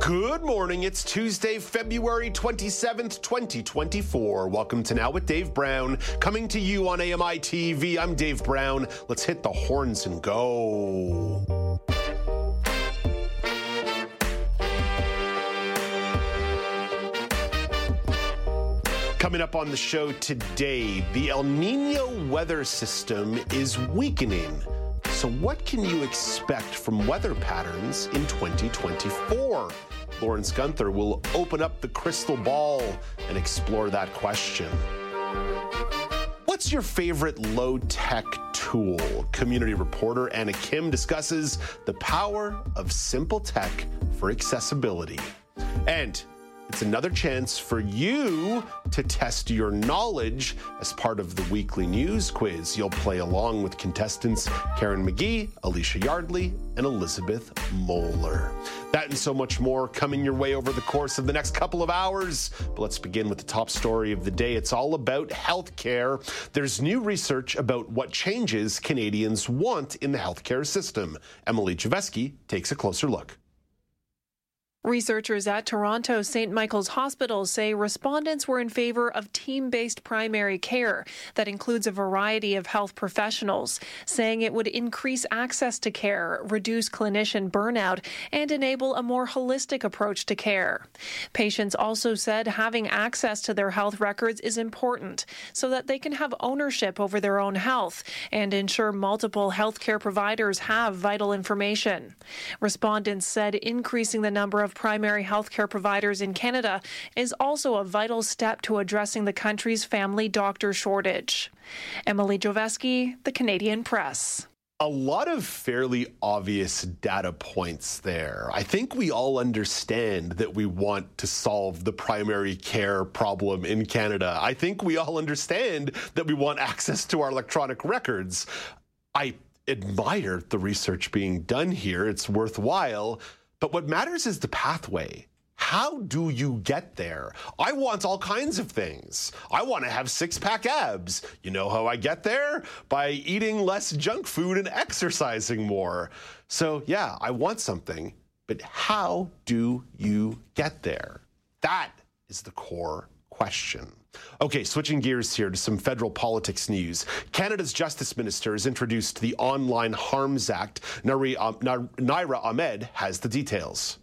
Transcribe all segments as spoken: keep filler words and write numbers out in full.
Good morning. It's Tuesday, February twenty-seventh, twenty twenty-four. Welcome to Now with Dave Brown, coming to you on A M I T V. I'm Dave Brown. Let's hit the horns and go. Coming up on the show today, the El Nino weather system is weakening. So what can you expect from weather patterns in twenty twenty-four? Lawrence Gunther will open up the crystal ball and explore that question. What's your favorite low-tech tool? Community reporter Anna Kim discusses the power of simple tech for accessibility. And it's another chance for you to test your knowledge as part of the weekly news quiz. You'll play along with contestants Karen McGee, Alicia Yardley, and Elizabeth Moeller. That and so much more coming your way over the course of the next couple of hours. But let's begin with the top story of the day. It's all about healthcare. There's new research about what changes Canadians want in the healthcare system. Emily Chevreski takes a closer look. Researchers at Toronto Saint Michael's Hospital say respondents were in favor of team-based primary care that includes a variety of health professionals, saying it would increase access to care, reduce clinician burnout, and enable a more holistic approach to care. Patients also said having access to their health records is important so that they can have ownership over their own health and ensure multiple healthcare providers have vital information. Respondents said increasing the number of of primary health care providers in Canada is also a vital step to addressing the country's family doctor shortage. Emily Joveski, The Canadian Press. A lot of fairly obvious data points there. I think we all understand that we want to solve the primary care problem in Canada. I think we all understand that we want access to our electronic records. I admire the research being done here. It's worthwhile. But what matters is the pathway. How do you get there? I want all kinds of things. I want to have six-pack abs. You know how I get there? By eating less junk food and exercising more. So yeah, I want something, but how do you get there? That is the core question. Okay, switching gears here to some federal politics news. Canada's Justice Minister has introduced the Online Harms Act. Naira Ahmed has the details.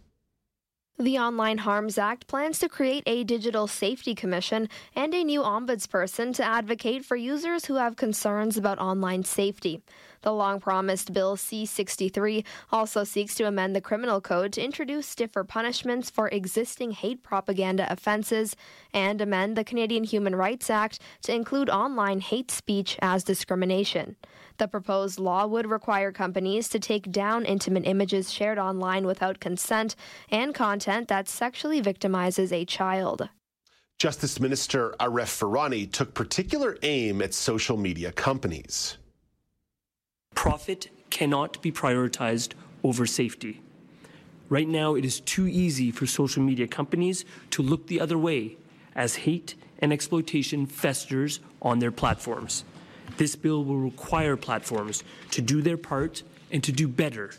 The Online Harms Act plans to create a digital safety commission and a new ombudsperson to advocate for users who have concerns about online safety. The long-promised Bill C sixty-three also seeks to amend the criminal code to introduce stiffer punishments for existing hate propaganda offenses and amend the Canadian Human Rights Act to include online hate speech as discrimination. The proposed law would require companies to take down intimate images shared online without consent and content that sexually victimizes a child. Justice Minister Arif Virani took particular aim at social media companies. Profit cannot be prioritized over safety. Right now, it is too easy for social media companies to look the other way as hate and exploitation festers on their platforms. This bill will require platforms to do their part and to do better.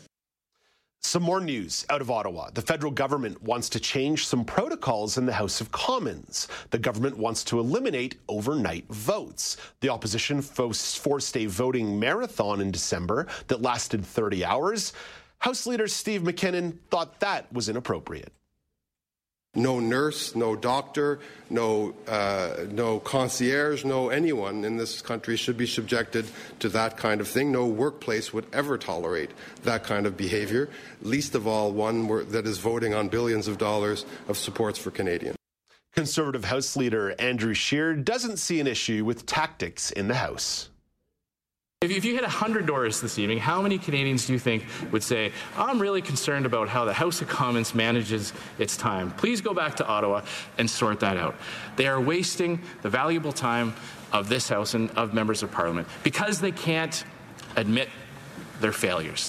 Some more news out of Ottawa. The federal government wants to change some protocols in the House of Commons. The government wants to eliminate overnight votes. The opposition forced a voting marathon in December that lasted thirty hours. House Leader Steve McKinnon thought that was inappropriate. No nurse, no doctor, no uh, no concierge, no anyone in this country should be subjected to that kind of thing. No workplace would ever tolerate that kind of behavior, least of all one where, that is voting on billions of dollars of supports for Canadians. Conservative House Leader Andrew Scheer doesn't see an issue with tactics in the House. If you hit one hundred doors this evening, how many Canadians do you think would say, I'm really concerned about how the House of Commons manages its time. Please go back to Ottawa and sort that out. They are wasting the valuable time of this House and of members of Parliament because they can't admit their failures.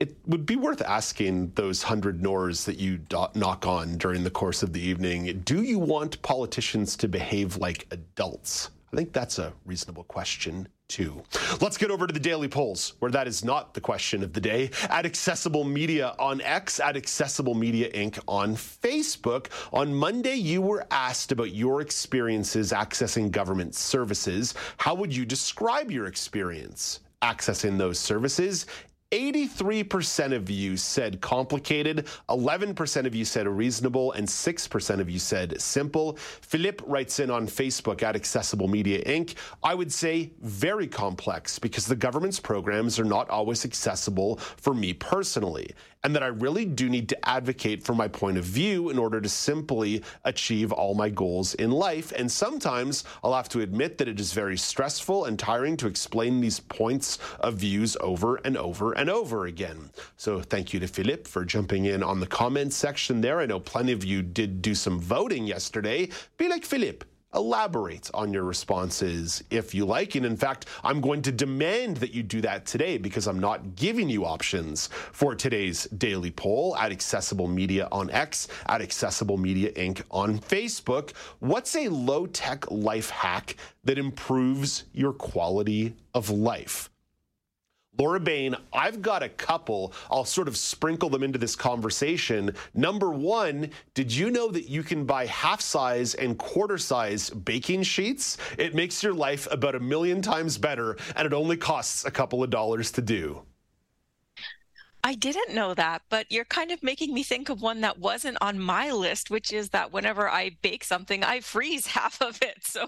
It would be worth asking those hundred N O Rs that you knock on during the course of the evening, do you want politicians to behave like adults? I think that's a reasonable question, too. Let's get over to the daily polls, where that is not the question of the day. At Accessible Media on X, at Accessible Media Incorporated on Facebook. On Monday, you were asked about your experiences accessing government services. How would you describe your experience accessing those services? eighty-three percent of you said complicated, eleven percent of you said reasonable, and six percent of you said simple. Philippe writes in on Facebook at Accessible Media Incorporated, I would say very complex because the government's programs are not always accessible for me personally, and that I really do need to advocate for my point of view in order to simply achieve all my goals in life. And sometimes I'll have to admit that it is very stressful and tiring to explain these points of views over and over and over again. So thank you to Philippe for jumping in on the comments section there. I know plenty of you did do some voting yesterday. Be like Philippe. Elaborate on your responses if you like. And in fact, I'm going to demand that you do that today because I'm not giving you options for today's daily poll at Accessible Media on X, at Accessible Media Incorporated on Facebook. What's a low-tech life hack that improves your quality of life? Laura Bain, I've got a couple. I'll sort of sprinkle them into this conversation. Number one, did you know that you can buy half-size and quarter-size baking sheets? It makes your life about a million times better, and it only costs a couple of dollars to do. I didn't know that, but you're kind of making me think of one that wasn't on my list, which is that whenever I bake something, I freeze half of it. So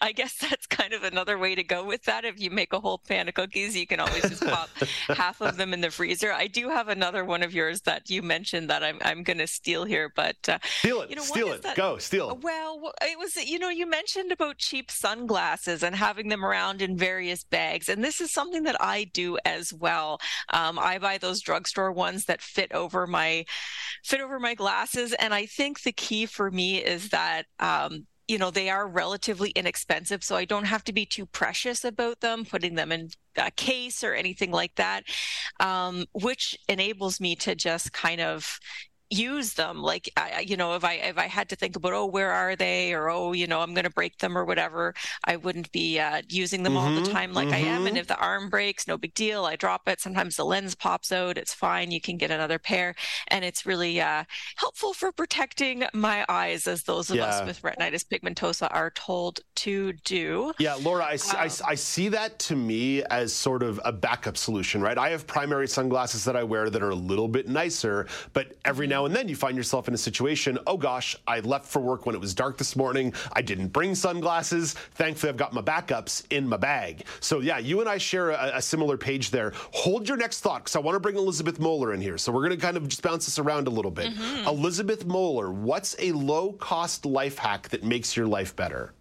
I guess that's kind of another way to go with that. If you make a whole pan of cookies, you can always just pop half of them in the freezer. I do have another one of yours that you mentioned that I'm I'm going to steal here, but uh, steal it, you know, steal it, that? Go steal it. Well, it was, you know, you mentioned about cheap sunglasses and having them around in various bags, and this is something that I do as well. Um, I buy those drugstore ones that fit over my fit over my glasses, and I think the key for me is that um you know, they are relatively inexpensive, so I don't have to be too precious about them, putting them in a case or anything like that, um which enables me to just kind of use them. Like, I, you know, if I if I had to think about, oh, where are they? Or, oh, you know, I'm going to break them or whatever, I wouldn't be uh, using them mm-hmm, all the time like mm-hmm. I am. And if the arm breaks, no big deal. I drop it. Sometimes the lens pops out. It's fine. You can get another pair. And it's really uh, helpful for protecting my eyes, as those of yeah. us with retinitis pigmentosa are told to do. Yeah, Laura, I, um, I, I see that to me as sort of a backup solution, right? I have primary sunglasses that I wear that are a little bit nicer, but every now and then you find yourself in a situation, oh gosh, I left for work when it was dark this morning. I didn't bring sunglasses. Thankfully, I've got my backups in my bag. So yeah, you and I share a, a similar page there. Hold your next thought, because I want to bring Elizabeth Moeller in here. So we're going to kind of just bounce this around a little bit. Mm-hmm. Elizabeth Moeller, what's a low-cost life hack that makes your life better?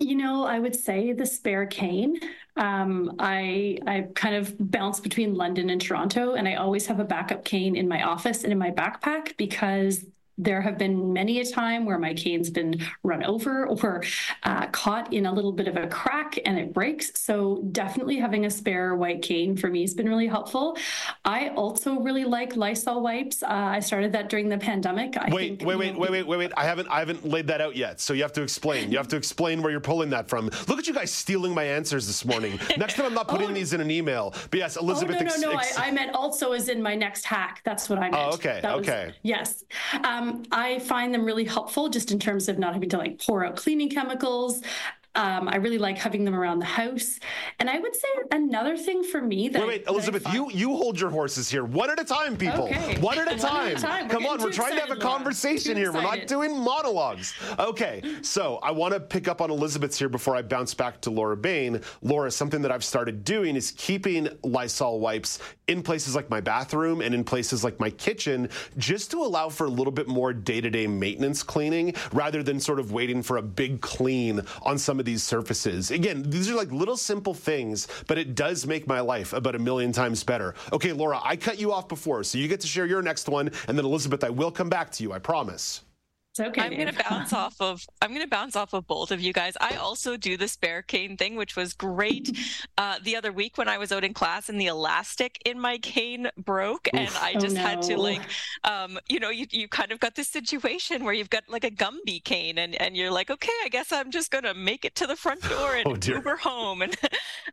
You know, I would say the spare cane. Um, I I kind of bounce between London and Toronto, and I always have a backup cane in my office and in my backpack, because there have been many a time where my cane's been run over or uh, caught in a little bit of a crack and it breaks. So definitely having a spare white cane for me has been really helpful. I also really like Lysol wipes. Uh, I started that during the pandemic. I wait, think, wait, wait, know, wait, wait, wait, wait. I haven't, I haven't laid that out yet. So you have to explain. You have to explain where you're pulling that from. Look at you guys stealing my answers this morning. Next time I'm not putting oh, these in an email. But yes, Elizabeth. Oh, no, no, no. Ex- I, I meant also as in my next hack. That's what I meant. Oh, okay, that okay. Was, yes. Um, I find them really helpful just in terms of not having to like pour out cleaning chemicals. Um, I really like having them around the house. And I would say another thing for me that... Wait, wait, Elizabeth, you, you hold your horses here. One at a time, people. Okay. One at a time. At a time. Come on, we're trying to have a conversation here. Excited. We're not doing monologues. Okay, so I want to pick up on Elizabeth's here before I bounce back to Laura Bain. Laura, something that I've started doing is keeping Lysol wipes in places like my bathroom and in places like my kitchen, just to allow for a little bit more day-to-day maintenance cleaning, rather than sort of waiting for a big clean on some of these surfaces. Again, these are like little simple things, but it does make my life about a million times better. Okay, Laura, I cut you off before, so you get to share your next one, and then Elizabeth, I will come back to you, I promise. It's okay. I'm going to bounce off of, I'm going to bounce off of both of you guys. I also do this bear cane thing, which was great. Uh, the other week when I was out in class and the elastic in my cane broke, and Oof. I just oh, no. had to like, um, you know, you, you kind of got this situation where you've got like a Gumby cane, and, and you're like, okay, I guess I'm just going to make it to the front door and oh, Uber home. And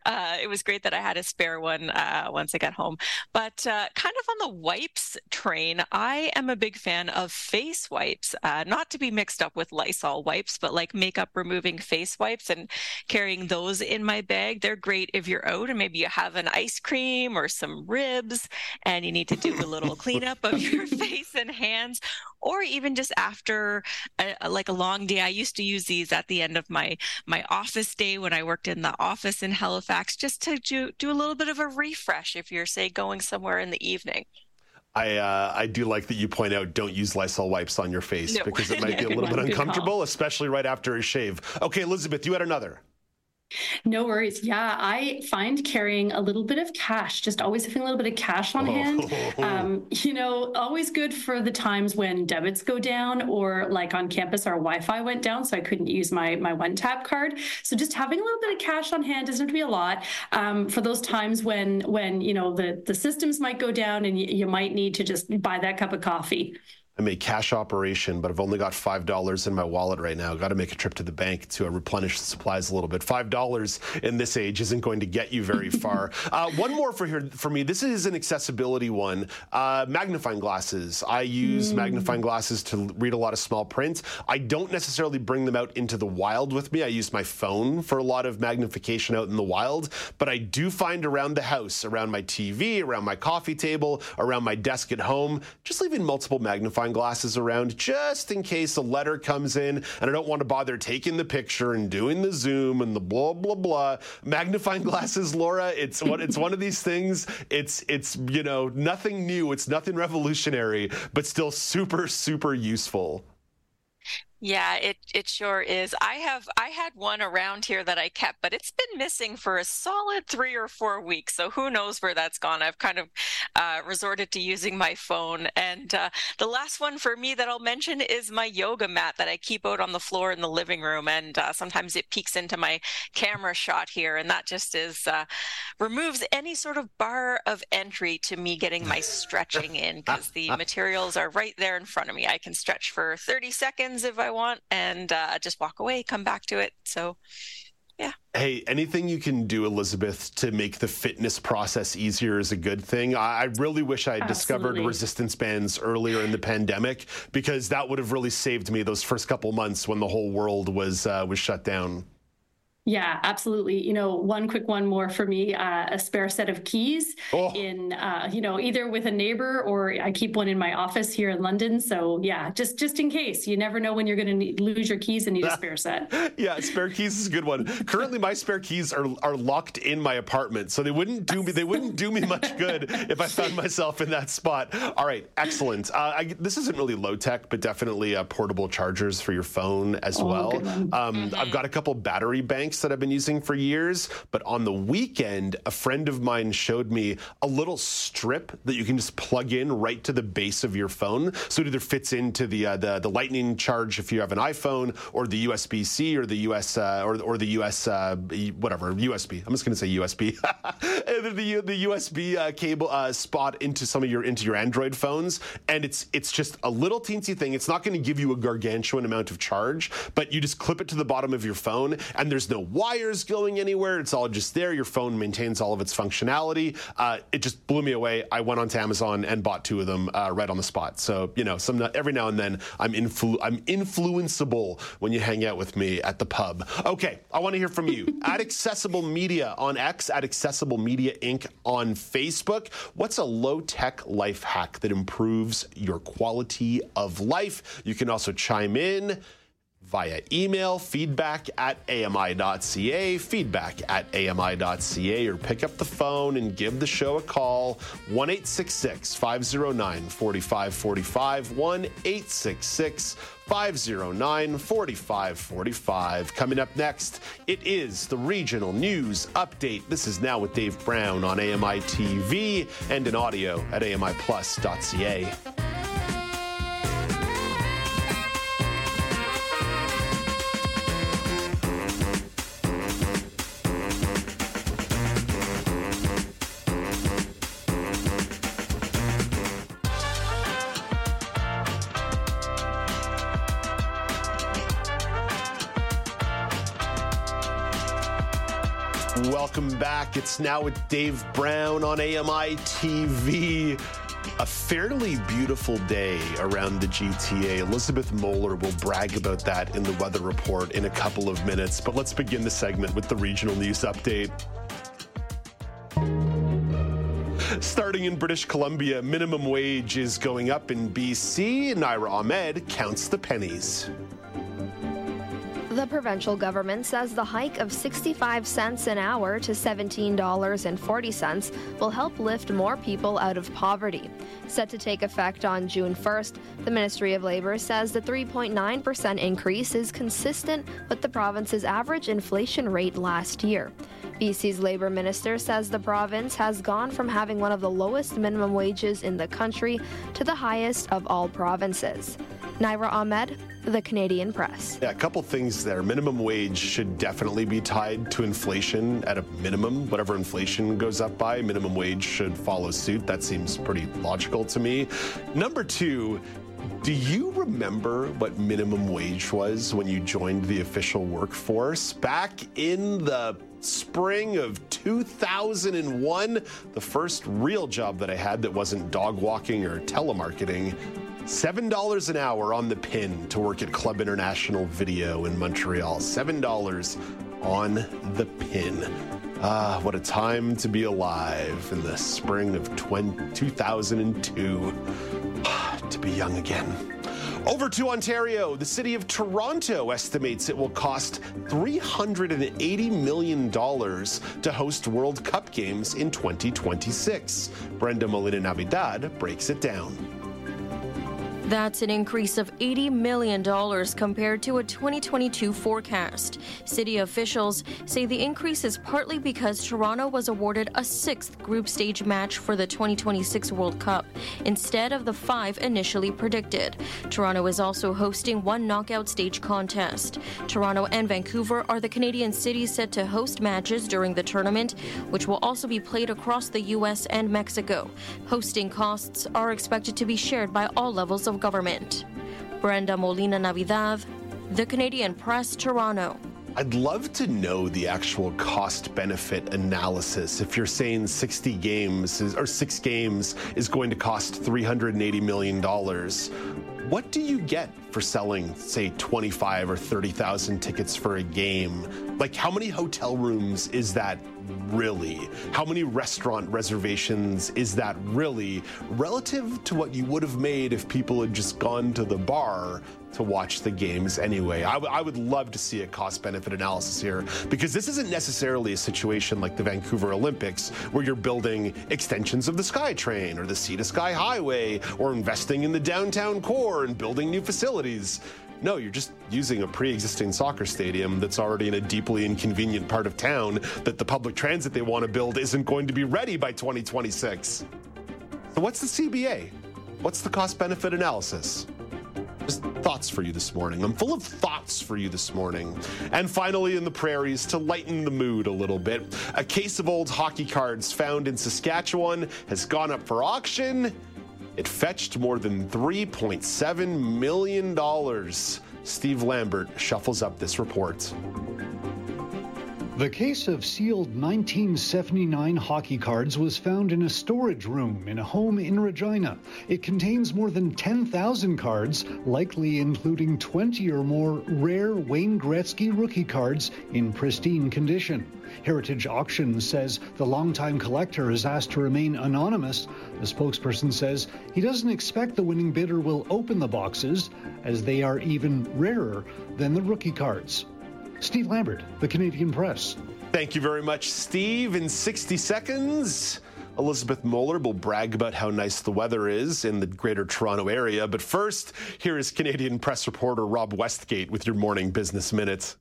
uh, it was great that I had a spare one uh, once I got home. But uh, kind of on the wipes train, I am a big fan of face wipes. Uh, Not to be mixed up with Lysol wipes, but like makeup removing face wipes, and carrying those in my bag. They're great if you're out and maybe you have an ice cream or some ribs and you need to do a little cleanup of your face and hands, or even just after a, a, like a long day. I used to use these at the end of my my office day when I worked in the office in Halifax, just to do, do a little bit of a refresh if you're, say, going somewhere in the evening. I uh, I do like that you point out, don't use Lysol wipes on your face, no. because it might be a little bit uncomfortable, especially right after a shave. Okay, Elizabeth, you had another. No worries. Yeah, I find carrying a little bit of cash, just always having a little bit of cash on oh. hand, um, you know, always good for the times when debits go down, or like on campus, our Wi-Fi went down, so I couldn't use my my one-tap card. So just having a little bit of cash on hand doesn't have to be a lot, um, for those times when, when you know, the, the systems might go down and y- you might need to just buy that cup of coffee. I'm a cash operation, but I've only got five dollars in my wallet right now. I've got to make a trip to the bank to uh, replenish the supplies a little bit. five dollars in this age isn't going to get you very far. uh, one more for here for me. This is an accessibility one. Uh, magnifying glasses. I use mm. magnifying glasses to read a lot of small print. I don't necessarily bring them out into the wild with me. I use my phone for a lot of magnification out in the wild, but I do find around the house, around my T V, around my coffee table, around my desk at home, just leaving multiple magnifying glasses around just in case a letter comes in and I don't want to bother taking the picture and doing the zoom and the blah blah blah. Magnifying glasses, Laura, it's what it's one of these things. It's it's you know, nothing new, it's nothing revolutionary, but still super super useful. Yeah, it, it sure is. I have I had one around here that I kept, but it's been missing for a solid three or four weeks. So who knows where that's gone? I've kind of uh, resorted to using my phone. And uh, the last one for me that I'll mention is my yoga mat that I keep out on the floor in the living room. And uh, sometimes it peeks into my camera shot here. And that just is uh, removes any sort of bar of entry to me getting my stretching in, because the materials are right there in front of me. I can stretch for thirty seconds if I I want, and uh, just walk away, come back to it. So yeah. Hey, anything you can do, Elizabeth, to make the fitness process easier is a good thing. I, I really wish I had Absolutely. discovered resistance bands earlier in the pandemic, because that would have really saved me those first couple months when the whole world was uh, was shut down. Yeah, absolutely. You know, one quick one more for me, uh, a spare set of keys oh. in, uh, you know, either with a neighbor, or I keep one in my office here in London. So yeah, just, just in case. You never know when you're going to lose your keys and need a spare set. Yeah, spare keys is a good one. Currently, my spare keys are are locked in my apartment, so they wouldn't do me they wouldn't do me much good if I found myself in that spot. All right, excellent. Uh, I, this isn't really low tech, but definitely uh, portable chargers for your phone as oh, well. Um, mm-hmm. I've got a couple battery banks that I've been using for years, but on the weekend, a friend of mine showed me a little strip that you can just plug in right to the base of your phone. So it either fits into the uh, the, the lightning charge if you have an iPhone, or the U S B C, or the U S uh, or or the U S uh, whatever U S B. I'm just going to say U S B. the the U S B uh, cable uh, spot into some of your into your Android phones, and it's it's just a little teensy thing. It's not going to give you a gargantuan amount of charge, but you just clip it to the bottom of your phone, and there's no wires going anywhere. It's all just there. Your phone maintains all of its functionality. Uh, it just blew me away. I went onto Amazon and bought two of them uh, right on the spot. So, you know, some every now and then I'm influ- I'm influenceable when you hang out with me at the pub. Okay, I want to hear from you. At Accessible Media on X, at Accessible Media Incorporated on Facebook. What's a low-tech life hack that improves your quality of life? You can also chime in via email, feedback at A M I dot C A, feedback at A M I dot C A, or pick up the phone and give the show a call, one eight six six, five oh nine, four five four five, one eight six six, five oh nine, four five four five. Coming up next, it is the Regional News Update. This is Now with Dave Brown on A M I T V and in audio at A M I plus dot C A. Welcome back. It's Now with Dave Brown on A M I T V. A fairly beautiful day around the G T A. Elizabeth Moeller will brag about that in the weather report in a couple of minutes, but let's begin the segment with the regional news update. Starting in British Columbia, minimum wage is going up in B C. Naira Ahmed counts the pennies. The provincial government says the hike of sixty-five cents an hour to seventeen dollars and forty cents will help lift more people out of poverty. Set to take effect on June first, the Ministry of Labour says the three point nine percent increase is consistent with the province's average inflation rate last year. B C's Labour Minister says the province has gone from having one of the lowest minimum wages in the country to the highest of all provinces. Naira Ahmed, The Canadian Press. Yeah, a couple things there. Minimum wage should definitely be tied to inflation at a minimum. Whatever inflation goes up by, minimum wage should follow suit. That seems pretty logical to me. Number two, do you remember what minimum wage was when you joined the official workforce? Back in the spring of two thousand one, the first real job that I had that wasn't dog walking or telemarketing, seven dollars an hour on the pin to work at Club International Video in Montreal. seven dollars on the pin. Ah, what a time to be alive in the spring of two thousand two. To be young again. Over to Ontario. The city of Toronto estimates it will cost three hundred eighty million dollars to host World Cup games in twenty twenty-six. Brenda Molina Navidad breaks it down. That's an increase of eighty million dollars compared to a twenty twenty-two forecast. City officials say the increase is partly because Toronto was awarded a sixth group stage match for the twenty twenty-six World Cup instead of the five initially predicted. Toronto is also hosting one knockout stage contest. Toronto and Vancouver are the Canadian cities set to host matches during the tournament, which will also be played across the U S and Mexico. Hosting costs are expected to be shared by all levels of government. Brenda Molina Navidad, The Canadian Press, Toronto. I'd love to know the actual cost-benefit analysis. If you're saying sixty games is, or six games is going to cost three hundred eighty million dollars, what do you get for selling, say, twenty-five or thirty thousand tickets for a game? Like, how many hotel rooms is that really? How many restaurant reservations is that really? Relative to what you would have made if people had just gone to the bar to watch the games anyway. I, w- I would love to see a cost-benefit analysis here, because this isn't necessarily a situation like the Vancouver Olympics where you're building extensions of the SkyTrain or the Sea to Sky Highway or investing in the downtown core and building new facilities. No, you're just using a pre-existing soccer stadium that's already in a deeply inconvenient part of town that the public transit they want to build isn't going to be ready by twenty twenty-six. So what's the C B A? What's the cost-benefit analysis? Just thoughts for you this morning. I'm full of thoughts for you this morning. And finally, in the prairies, to lighten the mood a little bit, a case of old hockey cards found in Saskatchewan has gone up for auction. It fetched more than three point seven million dollars. Steve Lambert shuffles up this report. The case of sealed nineteen seventy-nine hockey cards was found in a storage room in a home in Regina. It contains more than ten thousand cards, likely including twenty or more rare Wayne Gretzky rookie cards in pristine condition. Heritage Auctions says the longtime collector is asked to remain anonymous. A spokesperson says he doesn't expect the winning bidder will open the boxes, as they are even rarer than the rookie cards. Steve Lambert, The Canadian Press. Thank you very much, Steve. In sixty seconds, Elizabeth Moeller will brag about how nice the weather is in the Greater Toronto Area. But first, here is Canadian Press reporter Rob Westgate with your Morning Business Minute.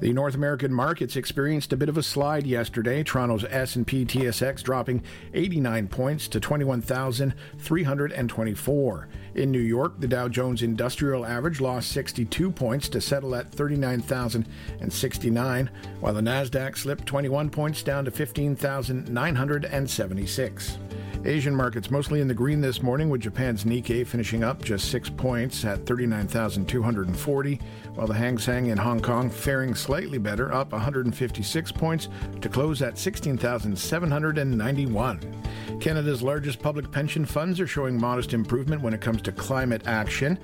The North American markets experienced a bit of a slide yesterday. Toronto's S and P T S X dropping eighty-nine points to twenty-one thousand three hundred twenty-four. In New York, the Dow Jones Industrial Average lost sixty-two points to settle at thirty-nine thousand sixty-nine, while the Nasdaq slipped twenty-one points down to fifteen thousand nine hundred seventy-six. Asian markets mostly in the green this morning, with Japan's Nikkei finishing up just six points at thirty-nine thousand two hundred forty, while the Hang Seng in Hong Kong faring slightly better, up one hundred fifty-six points to close at sixteen thousand seven hundred ninety-one. Canada's largest public pension funds are showing modest improvement when it comes to climate action.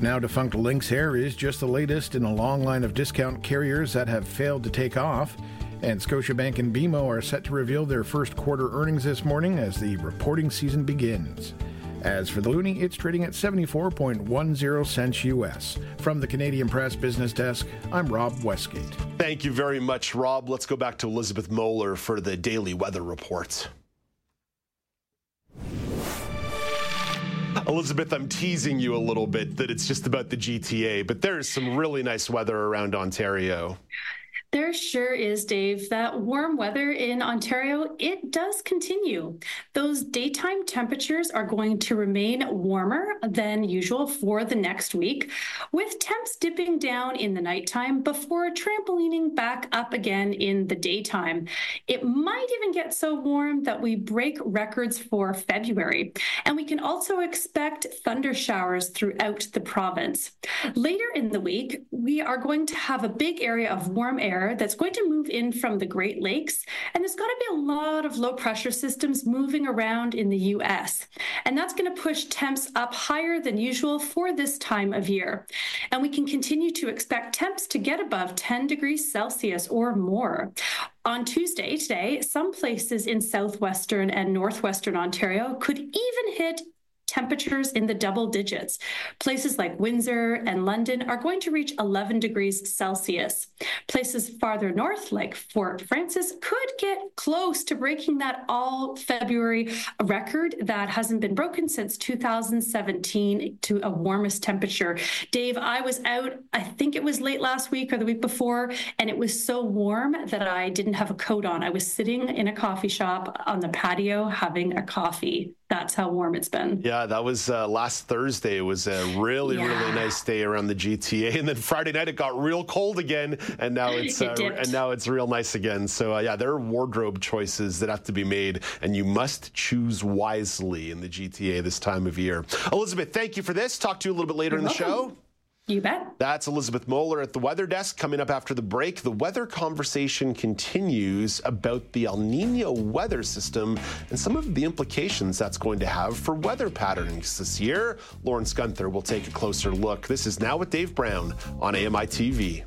Now defunct Lynx Air is just the latest in a long line of discount carriers that have failed to take off. And Scotiabank and BMO are set to reveal their first quarter earnings this morning as the reporting season begins. As for the loonie, it's trading at seventy-four point one zero cents U S. From the Canadian Press Business Desk, I'm Rob Westgate. Thank you very much, Rob. Let's go back to Elizabeth Moeller for the Daily Weather Report. Elizabeth, I'm teasing you a little bit that it's just about the G T A, but there's some really nice weather around Ontario. There sure is, Dave. That warm weather in Ontario, it does continue. Those daytime temperatures are going to remain warmer than usual for the next week, with temps dipping down in the nighttime before trampolining back up again in the daytime. It might even get so warm that we break records for February, and we can also expect thunder showers throughout the province. Later in the week, we are going to have a big area of warm air that's going to move in from the Great Lakes, and there's going to be a lot of low pressure systems moving around in the U S, and that's going to push temps up higher than usual for this time of year. And we can continue to expect temps to get above ten degrees Celsius or more. On Tuesday, today, some places in southwestern and northwestern Ontario could even hit temperatures in the double digits. Places like Windsor and London are going to reach eleven degrees Celsius. Places farther north, like Fort Francis, could get close to breaking that all February record that hasn't been broken since two thousand seventeen to a warmest temperature. Dave, I was out, I think it was late last week or the week before, and it was so warm that I didn't have a coat on. I was sitting in a coffee shop on the patio having a coffee. That's how warm it's been. Yeah, that was uh, last Thursday. It was a really, yeah. really nice day around the G T A, and then Friday night it got real cold again, and now it's it uh, and now it's real nice again. So uh, yeah, there are wardrobe choices that have to be made, and you must choose wisely in the G T A this time of year. Elizabeth, thank you for this. Talk to you a little bit later You're in welcome. the show. You bet. That's Elizabeth Moeller at the Weather Desk. Coming up after the break, the weather conversation continues about the El Nino weather system and some of the implications that's going to have for weather patterns this year. Lawrence Gunther will take a closer look. This is Now with Dave Brown on A M I T V.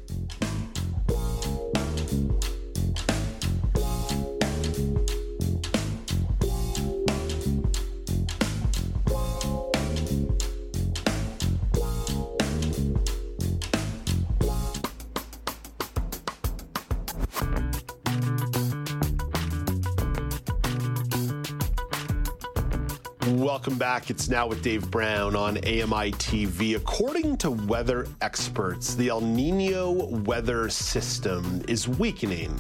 Welcome back. It's Now with Dave Brown on A M I T V. According to weather experts, the El Nino weather system is weakening.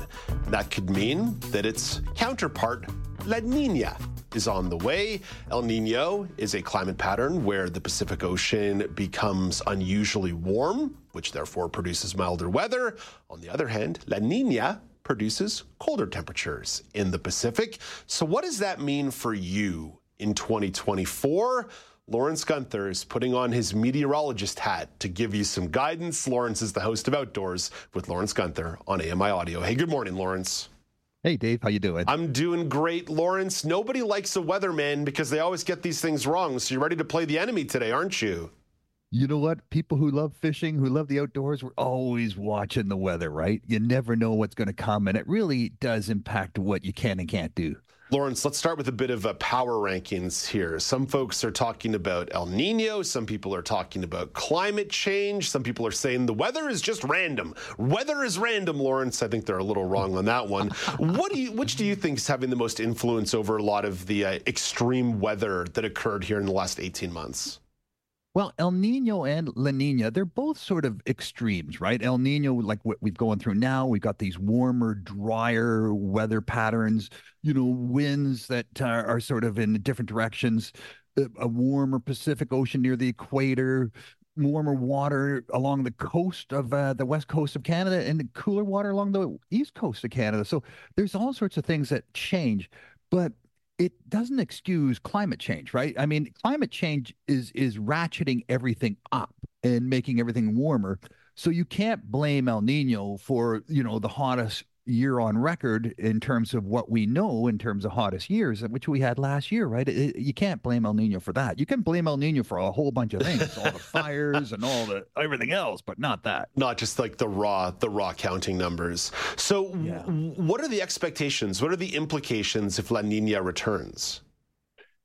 That could mean that its counterpart, La Nina, is on the way. El Nino is a climate pattern where the Pacific Ocean becomes unusually warm, which therefore produces milder weather. On the other hand, La Nina produces colder temperatures in the Pacific. So what does that mean for you? In twenty twenty-four, Lawrence Gunther is putting on his meteorologist hat to give you some guidance. Lawrence is the host of Outdoors with Lawrence Gunther on A M I Audio. Hey, good morning, Lawrence. Hey, Dave. How you doing? I'm doing great, Lawrence. Nobody likes a weatherman because they always get these things wrong. So you're ready to play the enemy today, aren't you? You know what? People who love fishing, who love the outdoors, we're always watching the weather, right? You never know what's going to come, and it really does impact what you can and can't do. Lawrence, let's start with a bit of a power rankings here. Some folks are talking about El Nino. Some people are talking about climate change. Some people are saying the weather is just random. Weather is random, Lawrence. I think they're a little wrong on that one. What do you, which do you think is having the most influence over a lot of the uh, extreme weather that occurred here in the last eighteen months? Well, El Nino and La Nina, they're both sort of extremes, right? El Nino, like what we've going through now, we've got these warmer, drier weather patterns, you know, winds that are, are sort of in different directions, a warmer Pacific Ocean near the equator, warmer water along the coast of uh, the west coast of Canada, and cooler water along the east coast of Canada. So there's all sorts of things that change, but it doesn't excuse climate change, right? I mean, climate change is is ratcheting everything up and making everything warmer. So you can't blame El Nino for, you know, the hottest year on record in terms of what we know in terms of hottest years, which we had last year, right? It, you can't blame El Nino for that. You can blame El Nino for a whole bunch of things, all the fires and all the everything else, but not that. Not just like the raw, the raw counting numbers. So yeah. w- what are the expectations? What are the implications if La Nina returns?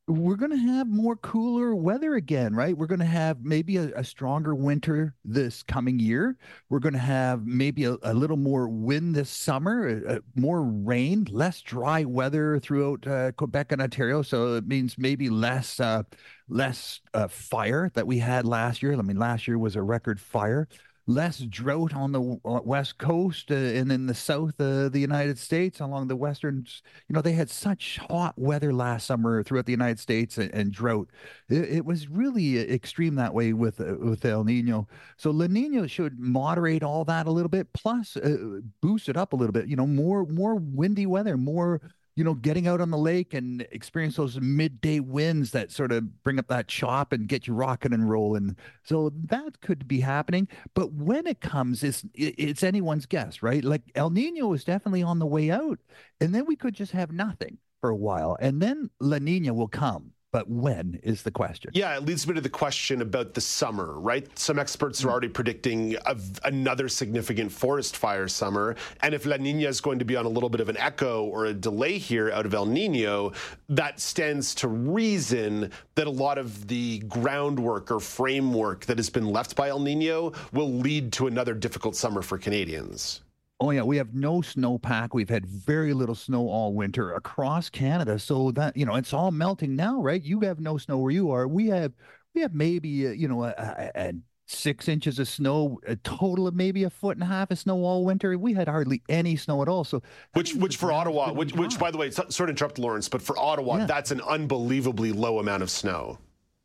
We're going to have more cooler weather again, right? We're going to have maybe a, a stronger winter this coming year. We're going to have maybe a, a little more wind this summer, uh, more rain, less dry weather throughout uh, Quebec and Ontario. So it means maybe less uh, less uh, fire that we had last year. I mean, last year was a record fire. Less drought on the West Coast uh, and in the South of uh, the United States along the Western, you know, they had such hot weather last summer throughout the United States and, and drought. It, it was really extreme that way with uh, with El Nino. So La Nina should moderate all that a little bit, plus uh, boost it up a little bit, you know, more, more windy weather, more, you know, getting out on the lake and experience those midday winds that sort of bring up that chop and get you rocking and rolling. So that could be happening. But when it comes, it's, it's anyone's guess, right? Like El Nino is definitely on the way out. And then we could just have nothing for a while. And then La Nina will come. But when is the question? Yeah, it leads me to the question about the summer, right? Some experts are already predicting a, another significant forest fire summer. And if La Nina is going to be on a little bit of an echo or a delay here out of El Nino, that stands to reason that a lot of the groundwork or framework that has been left by El Nino will lead to another difficult summer for Canadians. Oh, yeah, we have no snowpack. We've had very little snow all winter across Canada. So that, you know, it's all melting now, right? You have no snow where you are. We have we have maybe, uh, you know, a, a, a six inches of snow, a total of maybe a foot and a half of snow all winter. We had hardly any snow at all. So which which for Ottawa, which, which by the way, sorry to interrupt, Lawrence, but for Ottawa, yeah. That's an unbelievably low amount of snow.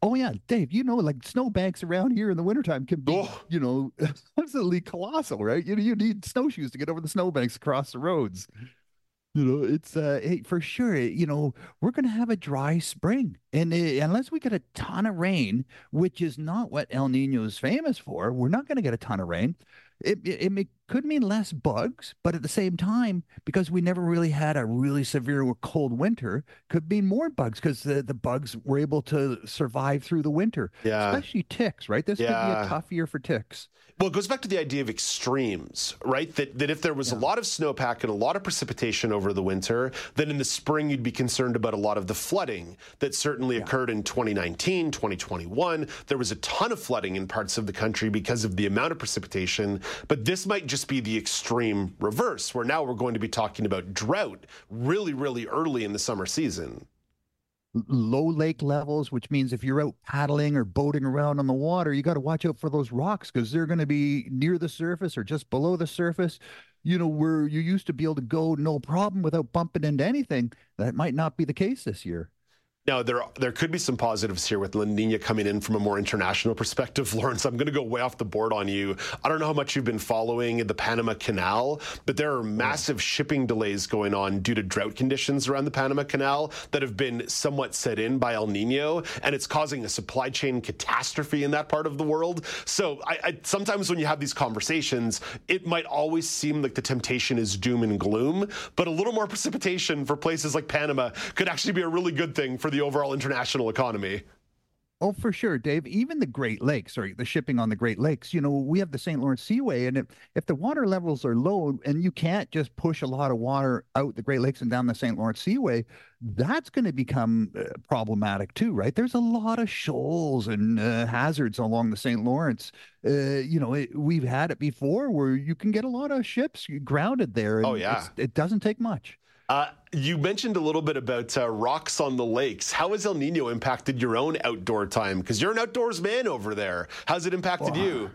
Oh, yeah, Dave, you know, like snowbanks around here in the wintertime can be, oh. you know, absolutely colossal, right? You know, you need snowshoes to get over the snowbanks across the roads. You know, it's uh, it, for sure, it, you know, we're going to have a dry spring. And it, unless we get a ton of rain, which is not what El Nino is famous for, we're not going to get a ton of rain. It, it, it could mean less bugs, but at the same time, because we never really had a really severe or cold winter, could mean more bugs because the, the bugs were able to survive through the winter, yeah. especially ticks, right? This yeah. could be a tough year for ticks. Well, it goes back to the idea of extremes, right? That that if there was yeah. a lot of snowpack and a lot of precipitation over the winter, then in the spring you'd be concerned about a lot of the flooding that certainly yeah. occurred in twenty nineteen, twenty twenty-one. There was a ton of flooding in parts of the country because of the amount of precipitation. But this might just be the extreme reverse, where now we're going to be talking about drought really, really early in the summer season. Low lake levels, which means if you're out paddling or boating around on the water, you got to watch out for those rocks because they're going to be near the surface or just below the surface. You know, where you used to be able to go no problem without bumping into anything. That might not be the case this year. Now, there there could be some positives here with La Nina coming in from a more international perspective. Lawrence, I'm going to go way off the board on you. I don't know how much you've been following the Panama Canal, but there are massive shipping delays going on due to drought conditions around the Panama Canal that have been somewhat set in by El Nino, and it's causing a supply chain catastrophe in that part of the world. So I, I, sometimes when you have these conversations, it might always seem like the temptation is doom and gloom, but a little more precipitation for places like Panama could actually be a really good thing for the overall international economy. Oh, for sure, Dave. Even the Great Lakes, or the shipping on the Great Lakes, you know, we have the Saint Lawrence Seaway, and if, if the water levels are low and you can't just push a lot of water out the Great Lakes and down the Saint Lawrence Seaway, that's going to become uh, problematic too, right? There's a lot of shoals and uh, hazards along the Saint Lawrence. Uh, you know, it, we've had it before where you can get a lot of ships grounded there. And oh, yeah. It doesn't take much. Uh, you mentioned a little bit about uh, rocks on the lakes. How has El Nino impacted your own outdoor time? Because you're an outdoors man over there. How's it impacted wow. you?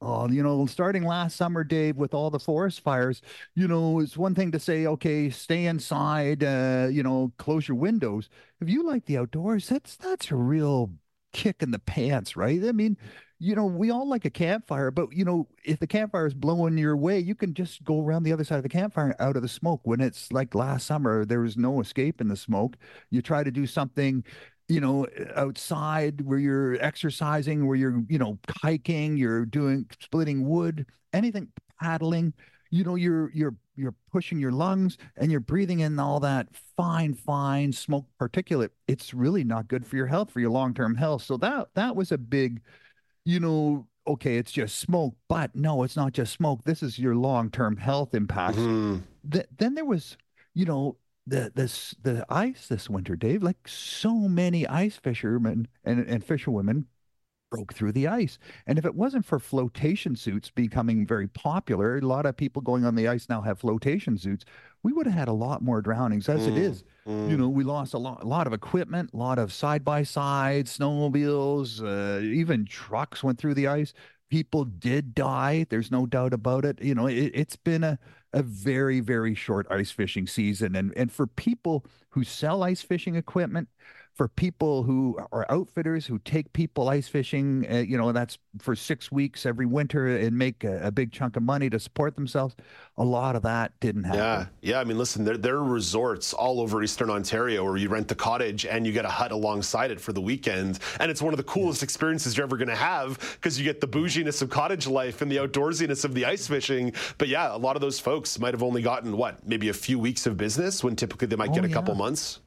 Oh, you know, starting last summer, Dave, with all the forest fires, you know, it's one thing to say, okay, stay inside, uh, you know, close your windows. If you like the outdoors, that's that's a real kick in the pants, right? I mean, you know, we all like a campfire, but, you know, if the campfire is blowing your way, you can just go around the other side of the campfire and out of the smoke. When it's like last summer, there was no escape in the smoke. You try to do something, you know, outside where you're exercising, where you're, you know, hiking, you're doing splitting wood, anything, paddling, you know, you're, you're, you're pushing your lungs and you're breathing in all that fine, fine smoke particulate. It's really not good for your health, for your long-term health. So that, that was a big, you know, okay, it's just smoke, but no, it's not just smoke. This is your long-term health impacts. Mm-hmm. Th- then there was, you know, the, this, the ice this winter, Dave, like so many ice fishermen and, and fisherwomen broke through the ice. And if it wasn't for flotation suits becoming very popular, a lot of people going on the ice now have flotation suits, we would have had a lot more drownings as mm, it is. Mm. You know, we lost a lot, a lot of equipment, a lot of side-by-sides, snowmobiles, uh, even trucks went through the ice. People did die. There's no doubt about it. You know, it, it's been a, a very, very short ice fishing season. And, and for people who sell ice fishing equipment, for people who are outfitters who take people ice fishing, uh, you know, that's for six weeks every winter and make a, a big chunk of money to support themselves. A lot of that didn't happen. Yeah, yeah. I mean, listen, there, there are resorts all over Eastern Ontario where you rent the cottage and you get a hut alongside it for the weekend. And it's one of the coolest experiences you're ever going to have because you get the bouginess of cottage life and the outdoorsiness of the ice fishing. But yeah, a lot of those folks might have only gotten, what, maybe a few weeks of business when typically they might oh, get a yeah. couple months.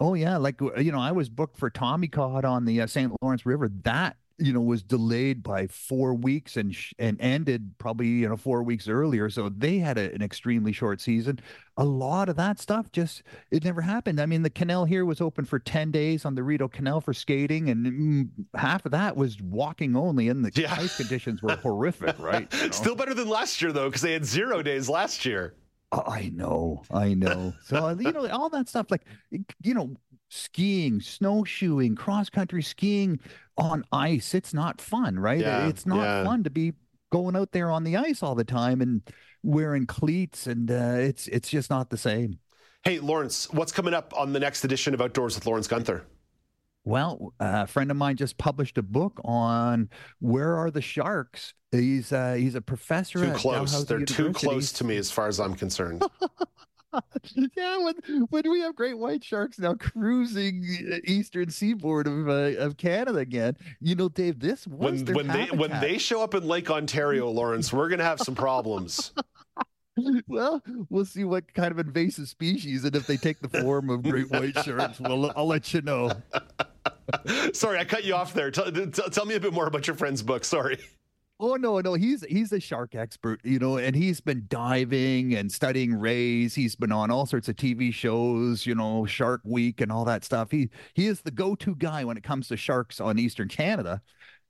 Oh, yeah. Like, you know, I was booked for Tommy Cod on the uh, Saint Lawrence River. That, you know, was delayed by four weeks and sh- and ended probably, you know, four weeks earlier. So they had a, an extremely short season. A lot of that stuff just, it never happened. I mean, the canal here was open for ten days on the Rideau Canal for skating. And half of that was walking only. And the yeah. ice conditions were horrific, right? You know? Still better than last year, though, because they had zero days last year. I know, I know. So, you know, all that stuff, like, you know, skiing, snowshoeing, cross-country skiing on ice, it's not fun, right? Yeah, it's not yeah. fun to be going out there on the ice all the time and wearing cleats, and uh, it's it's just not the same. Hey, Lawrence, what's coming up on the next edition of Outdoors with Lawrence Gunther? Well, a friend of mine just published a book on where are the sharks. He's uh, he's a professor. Too at close. Dalhousie They're University. Too close to me, as far as I'm concerned. yeah, when when we have great white sharks now cruising eastern seaboard of uh, of Canada again, you know, Dave, this was when their when habitat. they when they show up in Lake Ontario, Lawrence, we're gonna have some problems. Well, we'll see what kind of invasive species, and if they take the form of great white sharks, well, I'll let you know. Sorry, I cut you off there. Tell, t- tell me a bit more about your friend's book. Sorry. Oh, no, no. He's he's a shark expert, you know, and he's been diving and studying rays. He's been on all sorts of T V shows, you know, Shark Week and all that stuff. He, he is the go-to guy when it comes to sharks on Eastern Canada.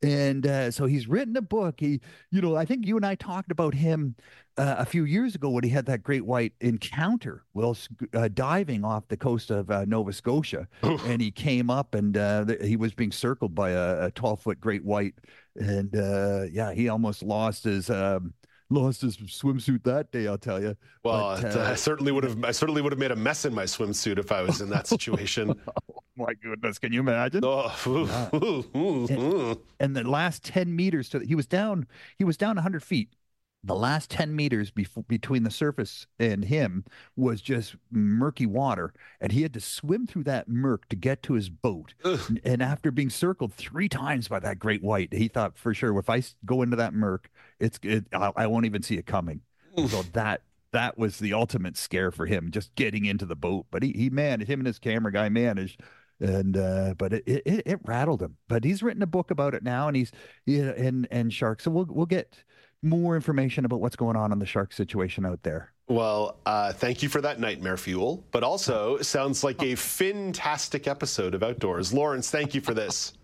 And uh, so he's written a book. He, you know, I think you and I talked about him uh, a few years ago when he had that great white encounter while uh, diving off the coast of uh, Nova Scotia. Oof. And he came up and uh, th- he was being circled by a twelve-foot great white. And uh, yeah, he almost lost his um, lost his swimsuit that day, I'll tell you. Well, but, uh, I certainly would have. I certainly would have made a mess in my swimsuit if I was in that situation. My goodness, can you imagine? Oh, ooh, yeah. ooh, ooh, and, ooh. and the last ten meters to he was down he was down one hundred feet. The last ten meters before, between the surface and him was just murky water, and he had to swim through that murk to get to his boat. Ugh. And after being circled three times by that great white, he thought, for sure, if I go into that murk, it's it, I, I won't even see it coming. Oof. So that that was the ultimate scare for him, just getting into the boat. But he he managed, him and his camera guy managed. And uh, but it, it it rattled him. But he's written a book about it now, and he's yeah, and and sharks. So we'll we'll get more information about what's going on in the shark situation out there. Well, uh, thank you for that nightmare fuel. But also, sounds like a fantastic episode of Outdoors, Lawrence. Thank you for this.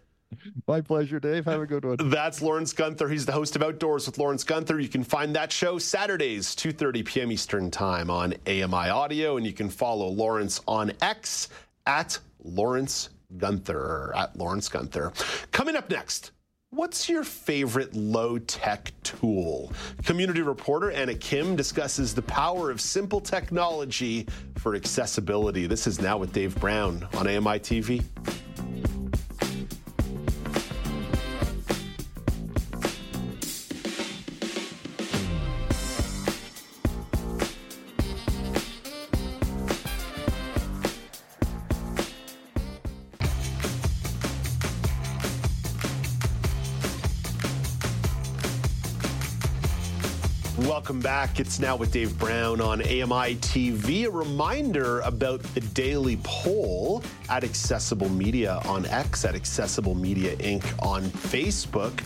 My pleasure, Dave. Have a good one. That's Lawrence Gunther. He's the host of Outdoors with Lawrence Gunther. You can find that show Saturdays, two thirty p.m. Eastern Time on A M I Audio, and you can follow Lawrence on X at Lawrence Gunther, at Lawrence Gunther. Coming up next, what's your favorite low-tech tool? Community reporter Anna Kim discusses the power of simple technology for accessibility. This is Now with Dave Brown on A M I T V. Welcome back. It's Now with Dave Brown on A M I T V. A reminder about the daily poll at Accessible Media on X, at Accessible Media Incorporated on Facebook.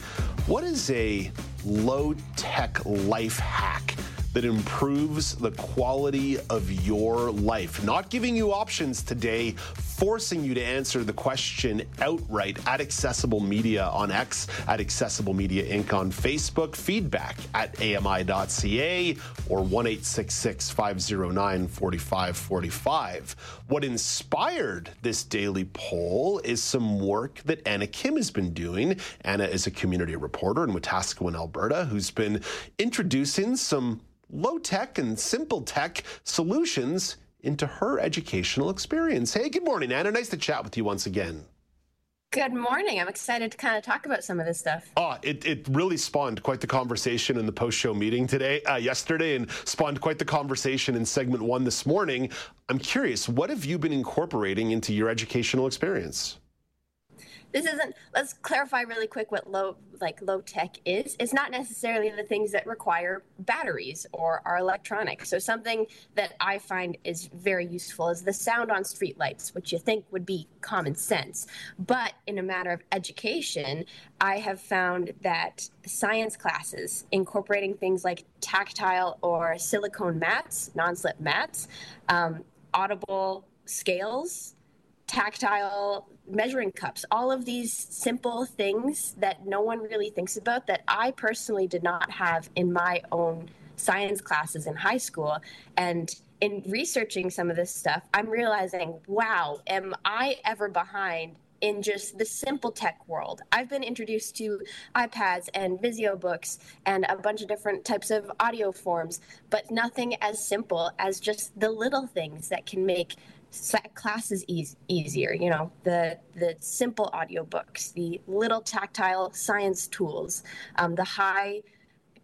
What is a low-tech life hack that improves the quality of your life? Not giving you options today, forcing you to answer the question outright at Accessible Media on X, at Accessible Media Incorporated on Facebook, feedback at A M I dot C A or one eight six six, five oh nine, four five four five. What inspired this daily poll is some work that Anna Kim has been doing. Anna is a community reporter in Wetaskiwin, Alberta, who's been introducing some low-tech and simple-tech solutions into her educational experience. Hey, good morning, Anna. Nice to chat with you once again. Good morning. I'm excited to kind of talk about some of this stuff. Oh, it, it really spawned quite the conversation in the post-show meeting today, uh, yesterday, and spawned quite the conversation in segment one this morning. I'm curious, what have you been incorporating into your educational experience? This isn't, let's clarify really quick what low, like low tech is. It's not necessarily the things that require batteries or are electronic. So something that I find is very useful is the sound on streetlights, which you think would be common sense. But in a matter of education, I have found that science classes, incorporating things like tactile or silicone mats, non-slip mats, um, audible scales, tactile measuring cups, all of these simple things that no one really thinks about, that I personally did not have in my own science classes in high school. And in researching some of this stuff, I'm realizing, wow, am I ever behind in just the simple tech world? I've been introduced to iPads and Vizio books and a bunch of different types of audio forms, but nothing as simple as just the little things that can make classes easy, easier, you know, the the simple audiobooks, the little tactile science tools, um, the high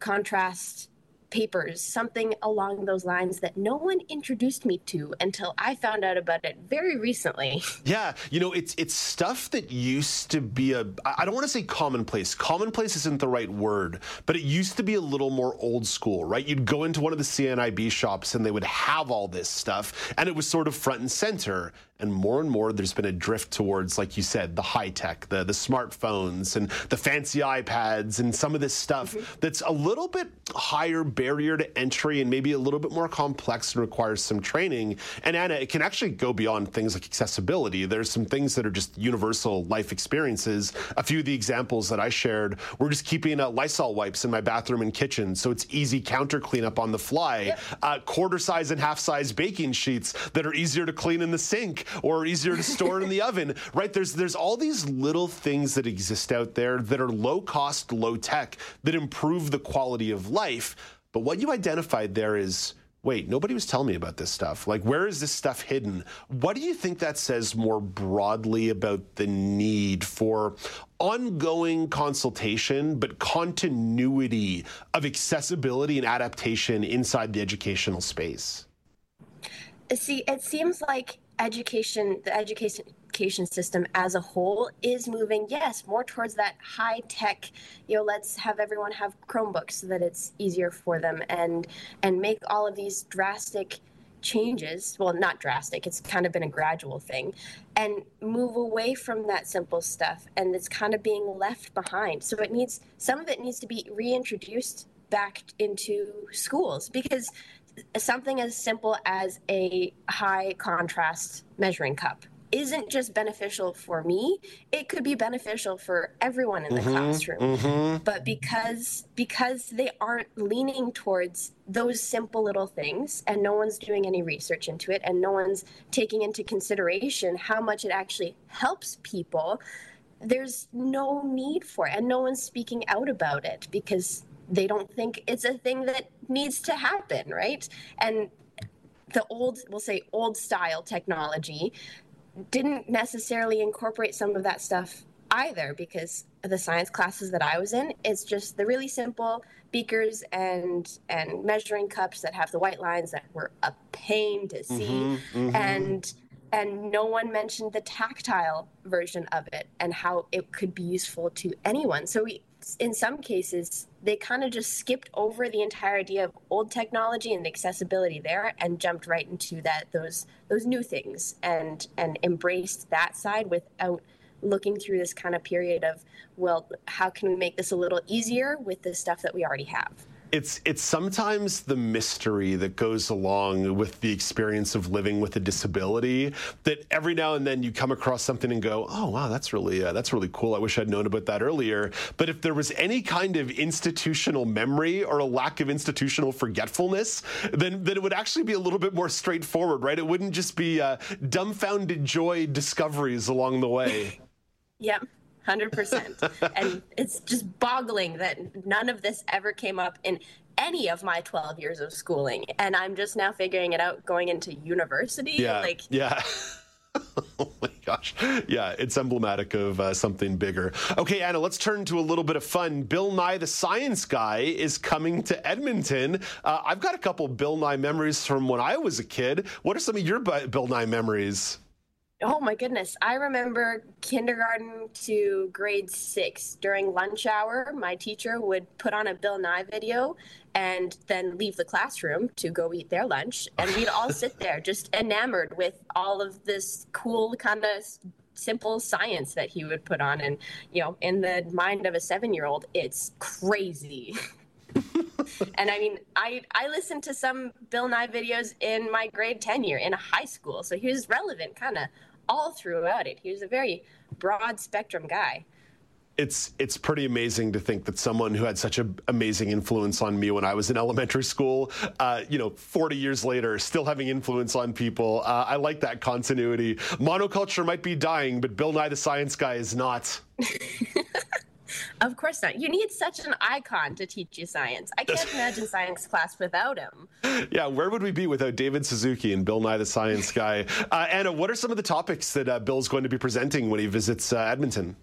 contrast papers, something along those lines that no one introduced me to until I found out about it very recently. Yeah, you know, it's it's stuff that used to be a, I don't want to say commonplace. Commonplace isn't the right word, but it used to be a little more old school, right? You'd go into one of the C N I B shops and they would have all this stuff and it was sort of front and center. And more and more, there's been a drift towards, like you said, the high tech, the, the smartphones and the fancy iPads and some of this stuff mm-hmm. that's a little bit higher barrier to entry and maybe a little bit more complex and requires some training. And Anna, it can actually go beyond things like accessibility. There's some things that are just universal life experiences. A few of the examples that I shared were just keeping uh, Lysol wipes in my bathroom and kitchen, so it's easy counter cleanup on the fly. Yep. Uh, quarter size and half size baking sheets that are easier to clean in the sink or easier to store in the oven, right? There's there's all these little things that exist out there that are low cost, low tech, that improve the quality of life. But what you identified there is, wait, nobody was telling me about this stuff. Like, where is this stuff hidden? What do you think that says more broadly about the need for ongoing consultation, but continuity of accessibility and adaptation inside the educational space? See, it seems like education, the education education system as a whole is moving, yes, more towards that high tech, you know, let's have everyone have Chromebooks so that it's easier for them, and and make all of these drastic changes. Well, not drastic, it's kind of been a gradual thing, and move away from that simple stuff, and it's kind of being left behind. So it needs, some of it needs to be reintroduced back into schools, because something as simple as a high contrast measuring cup isn't just beneficial for me. It could be beneficial for everyone in the mm-hmm, classroom. Mm-hmm. But because because they aren't leaning towards those simple little things, and no one's doing any research into it, and no one's taking into consideration how much it actually helps people, there's no need for it. And no one's speaking out about it because they don't think it's a thing that needs to happen, right? And the old, we'll say old style technology didn't necessarily incorporate some of that stuff either, because the science classes that I was in, it's just the really simple beakers and and measuring cups that have the white lines that were a pain to see. Mm-hmm, mm-hmm. And And no one mentioned the tactile version of it and how it could be useful to anyone. So we, in some cases, they kind of just skipped over the entire idea of old technology and the accessibility there and jumped right into that those those new things and and embraced that side without looking through this kind of period of, well, how can we make this a little easier with the stuff that we already have? It's it's sometimes the mystery that goes along with the experience of living with a disability that every now and then you come across something and go, oh, wow, that's really uh, that's really cool. I wish I'd known about that earlier. But if there was any kind of institutional memory or a lack of institutional forgetfulness, then, then it would actually be a little bit more straightforward, right? It wouldn't just be uh, dumbfounded joy discoveries along the way. Yep. one hundred percent. And it's just boggling that none of this ever came up in any of my twelve years of schooling. And I'm just now figuring it out going into university. Yeah. Like, yeah. Oh my gosh. Yeah, it's emblematic of uh, something bigger. Okay, Anna, let's turn to a little bit of fun. Bill Nye, the Science Guy, is coming to Edmonton. Uh, I've got a couple Bill Nye memories from when I was a kid. What are some of your Bill Nye memories? Oh, my goodness. I remember kindergarten to grade six. During lunch hour, my teacher would put on a Bill Nye video and then leave the classroom to go eat their lunch. And we'd all sit there just enamored with all of this cool kind of simple science that he would put on. And, you know, in the mind of a seven-year-old, it's crazy. And I mean, I, I listened to some Bill Nye videos in my grade ten year in high school. So he was relevant kind of all throughout it. He was a very broad spectrum guy. It's it's pretty amazing to think that someone who had such an amazing influence on me when I was in elementary school, uh, you know, forty years later, still having influence on people. Uh, I like that continuity. Monoculture might be dying, but Bill Nye the Science Guy is not. Of course not. You need such an icon to teach you science. I can't imagine science class without him. Yeah, where would we be without David Suzuki and Bill Nye the Science Guy? Uh, Anna, what are some of the topics that uh, Bill's going to be presenting when he visits uh, Edmonton?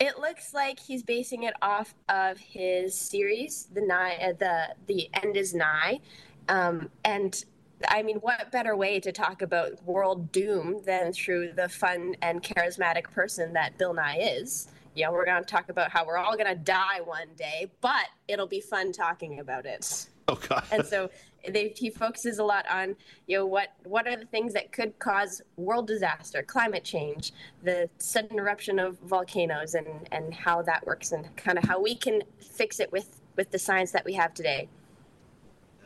It looks like he's basing it off of his series, The Nye, uh, the the End is Nigh, um, and. I mean, what better way to talk about world doom than through the fun and charismatic person that Bill Nye is? Yeah, we're going to talk about how we're all going to die one day, but it'll be fun talking about it. Oh, God. And so they, he focuses a lot on, you know, what, what are the things that could cause world disaster, climate change, the sudden eruption of volcanoes, and, and how that works and kind of how we can fix it with, with the science that we have today.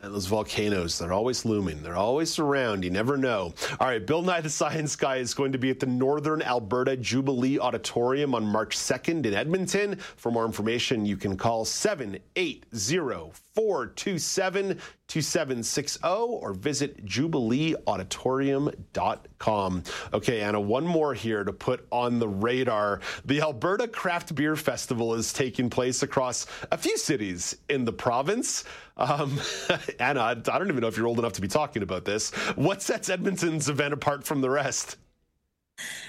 And those volcanoes, they're always looming. They're always around. You never know. All right, Bill Nye the Science Guy is going to be at the Northern Alberta Jubilee Auditorium on March second in Edmonton. For more information, you can call seven eight zero, four two seven, two seven six zero or visit jubilee auditorium dot com. Okay, Anna, one more here to put on the radar. The Alberta Craft Beer Festival is taking place across a few cities in the province. Um, Anna, I don't even know if you're old enough to be talking about this. What sets Edmonton's event apart from the rest?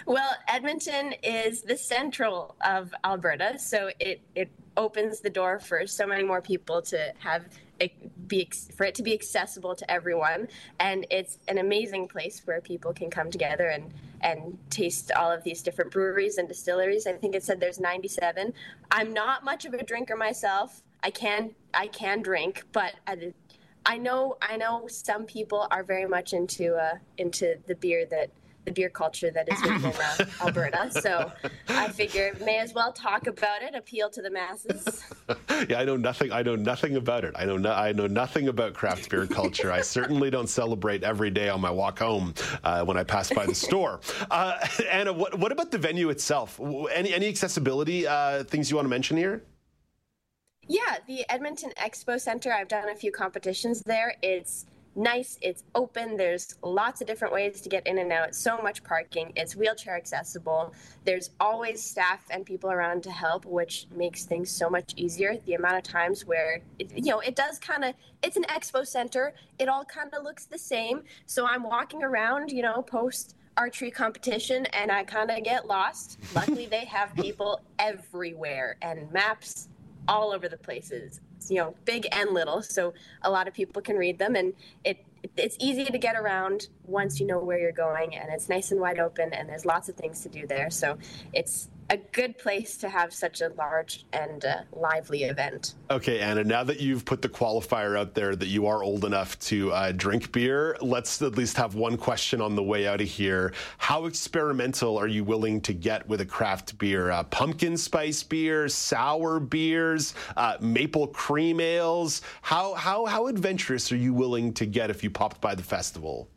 Well, Edmonton is the central of Alberta, so it, it opens the door for so many more people to have it be for it to be accessible to everyone. And it's an amazing place where people can come together and, and taste all of these different breweries and distilleries. I think it said there's ninety-seven. I'm not much of a drinker myself. I can I can drink, but I, I know I know some people are very much into uh, into the beer that the beer culture that is within uh, Alberta. So I figure may as well talk about it, appeal to the masses. Yeah, I know nothing. I know nothing about it. I know no, I know nothing about craft beer culture. I certainly don't celebrate every day on my walk home uh, when I pass by the store. Uh, Anna, what what about the venue itself? Any any accessibility uh, things you want to mention here? Yeah, the Edmonton Expo Center, I've done a few competitions there. It's nice, it's open, there's lots of different ways to get in and out, so much parking, it's wheelchair accessible. There's always staff and people around to help, which makes things so much easier. The amount of times where, it, you know, it does kind of, it's an expo center, it all kind of looks the same. So I'm walking around, you know, post archery competition, and I kind of get lost. Luckily, they have people everywhere and maps all over the places, you know, big and little, so a lot of people can read them, and it it's easy to get around once you know where you're going, and it's nice and wide open, and there's lots of things to do there. So it's a good place to have such a large and uh, lively event. Okay, Anna, now that you've put the qualifier out there that you are old enough to uh, drink beer, let's at least have one question on the way out of here. How experimental are you willing to get with a craft beer? Uh, pumpkin spice beers, sour beers, uh, maple cream ales? How, how, how adventurous are you willing to get if you popped by the festival?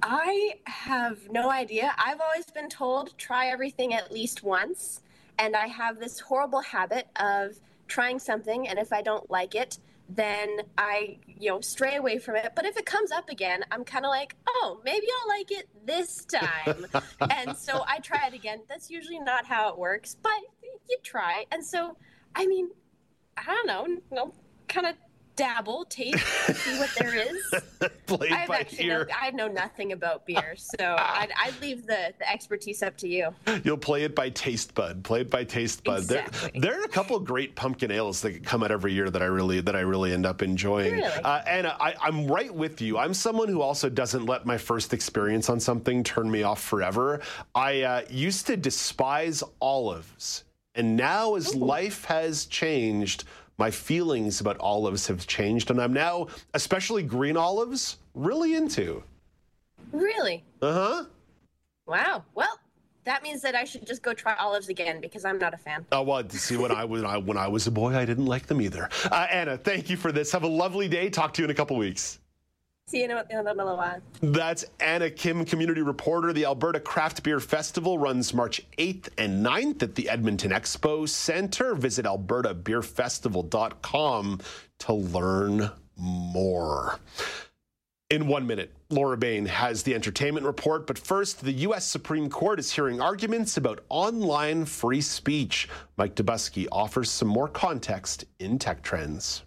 I have no idea. I've always been told try everything at least once, and I have this horrible habit of trying something, and if I don't like it, then I, you know, stray away from it. But if it comes up again, I'm kind of like, oh, maybe I'll like it this time. And so I try it again. That's usually not how it works, but you try. And so, I mean, I don't know, you know, kind of dabble, taste, see what there is. Played I've by ear. No, I know nothing about beer, so I'd, I'd leave the, the expertise up to you. You'll play it by taste bud. Play it by taste bud. Exactly. There, there are a couple of great pumpkin ales that come out every year that I really that I really end up enjoying. Really? Uh, Anna, I, I'm right with you. I'm someone who also doesn't let my first experience on something turn me off forever. I uh, used to despise olives, and now as Ooh. life has changed, my feelings about olives have changed, and I'm now, especially green olives, really into. Really? Uh-huh. Wow. Well, that means that I should just go try olives again because I'm not a fan. Oh, well, see, when I, when I, when I was a boy, I didn't like them either. Uh, Anna, thank you for this. Have a lovely day. Talk to you in a couple weeks. See you in another while. That's Anna Kim, community reporter. The Alberta Craft Beer Festival runs March eighth and ninth at the Edmonton Expo Centre. Visit alberta beer festival dot com to learn more. In one minute, Laura Bain has the entertainment report, but first, the U S Supreme Court is hearing arguments about online free speech. Mike Dubusky offers some more context in Tech Trends.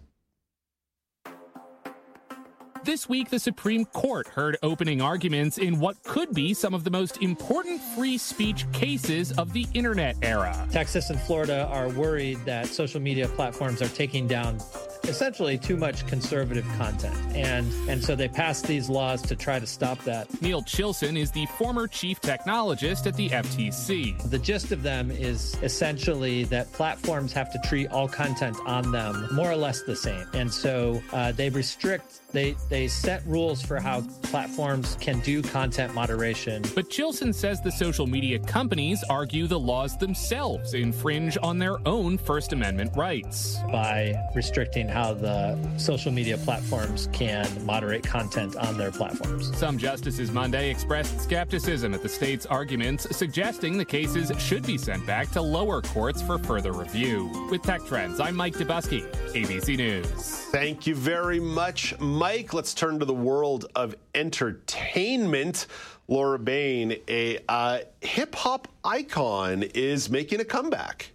This week, the Supreme Court heard opening arguments in what could be some of the most important free speech cases of the internet era. Texas and Florida are worried that social media platforms are taking down essentially too much conservative content. And and so they passed these laws to try to stop that. Neil Chilson is the former chief technologist at the F T C. The gist of them is essentially that platforms have to treat all content on them more or less the same. And so uh, they restrict, they, they set rules for how platforms can do content moderation. But Chilson says the social media companies argue the laws themselves infringe on their own First Amendment rights. By restricting how the social media platforms can moderate content on their platforms. Some justices Monday expressed skepticism at the state's arguments, suggesting the cases should be sent back to lower courts for further review. With Tech Trends, I'm Mike Dubusky, A B C News. Thank you very much, Mike. Let's turn to the world of entertainment. Laura Bain, a uh, hip-hop icon, is making a comeback.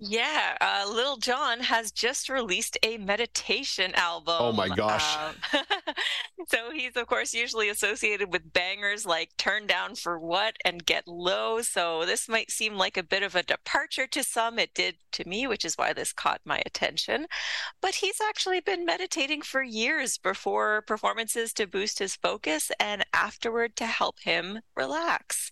Yeah, uh, Lil Jon has just released a meditation album. Oh my gosh. Um, so he's, of course, usually associated with bangers like Turn Down for What and Get Low. So this might seem like a bit of a departure to some. It did to me, which is why this caught my attention. But he's actually been meditating for years before performances to boost his focus and afterward to help him relax.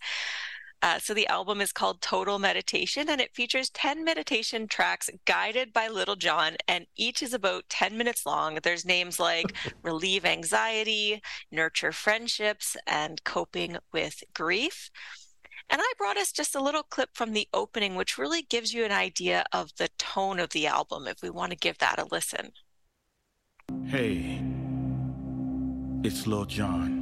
Uh, so the album is called Total Meditation, and it features ten meditation tracks guided by Lil Jon, and each is about ten minutes long. There's names like Relieve Anxiety, Nurture Friendships, and Coping with Grief. And I brought us just a little clip from the opening, which really gives you an idea of the tone of the album, if we want to give that a listen. Hey, it's Lil Jon.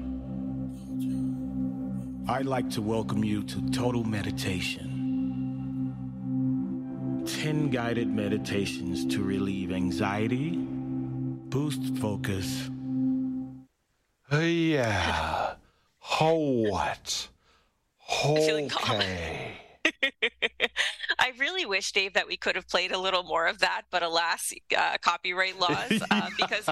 I'd like to welcome you to Total Meditation. ten guided meditations to relieve anxiety, boost focus. Uh, yeah. Ho what? Okay. I really wish, Dave, that we could have played a little more of that, but alas, uh, copyright laws, uh, because,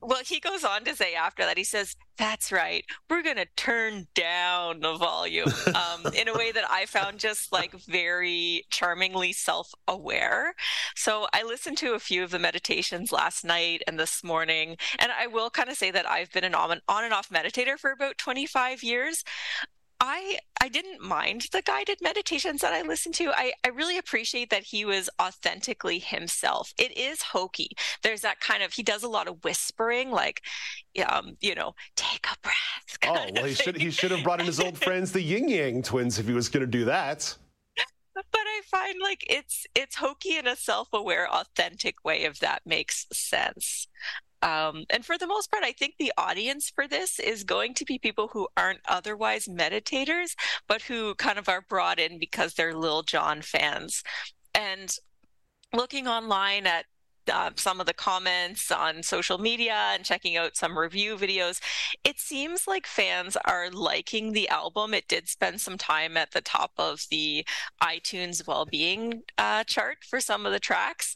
well, he goes on to say after that, he says, that's right, we're going to turn down the volume um, in a way that I found just like very charmingly self-aware. So I listened to a few of the meditations last night and this morning, and I will kind of say that I've been an on and off meditator for about twenty-five years. I I didn't mind the guided meditations that I listened to. I, I really appreciate that he was authentically himself. It is hokey. There's that kind of, he does a lot of whispering, like, um, you know, take a breath. Oh, well, he should, he should have brought in his old friends, the Ying Yang twins, if he was going to do that. But I find like it's it's hokey in a self-aware, authentic way, if that makes sense. Um, and for the most part, I think the audience for this is going to be people who aren't otherwise meditators, but who kind of are brought in because they're Lil Jon fans. And looking online at Uh, some of the comments on social media and checking out some review videos, it seems like fans are liking the album. It did spend some time at the top of the iTunes well-being uh, chart for some of the tracks.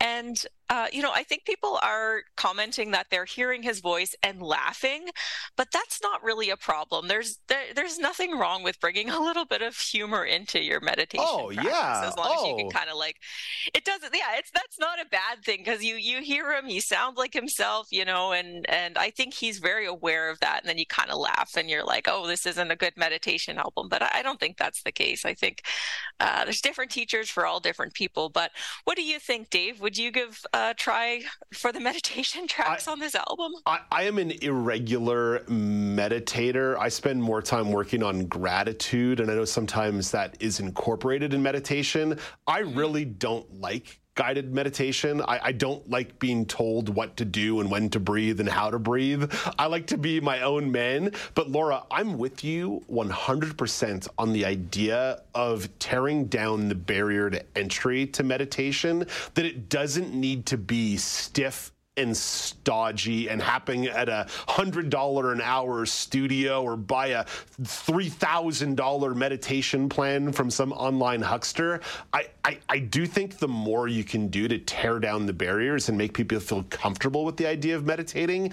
And, uh, you know, I think people are commenting that they're hearing his voice and laughing, but that's not really a problem. There's there, there's nothing wrong with bringing a little bit of humor into your meditation. Oh, yeah. As long oh. as you can kind of like, it doesn't, yeah, it's that's not a bad thing because you, you hear him, he sounds like himself, you know, and, and I think he's very aware of that. And then you kind of laugh and you're like, oh, this isn't a good meditation album. But I, I don't think that's the case. I think uh, there's different teachers for all different people. But what do you think, Dave? Would you give a try for the meditation tracks I, on this album? I, I am an irregular meditator. I spend more time working on gratitude, and I know sometimes that is incorporated in meditation. I really don't like guided meditation. I, I don't like being told what to do and when to breathe and how to breathe. I like to be my own man. But Laura, I'm with you one hundred percent on the idea of tearing down the barrier to entry to meditation, that it doesn't need to be stiff and stodgy and happening at a one hundred dollars an hour studio or buy a three thousand dollars meditation plan from some online huckster. I, I, I do think the more you can do to tear down the barriers and make people feel comfortable with the idea of meditating,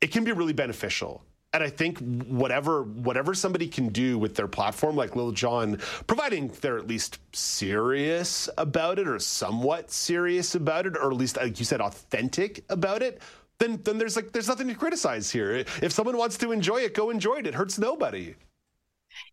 it can be really beneficial. And I think whatever whatever somebody can do with their platform, like Lil Jon, providing they're at least serious about it or somewhat serious about it, or at least, like you said, authentic about it, then then there's like there's nothing to criticize here. If someone wants to enjoy it, go enjoy it. It hurts nobody.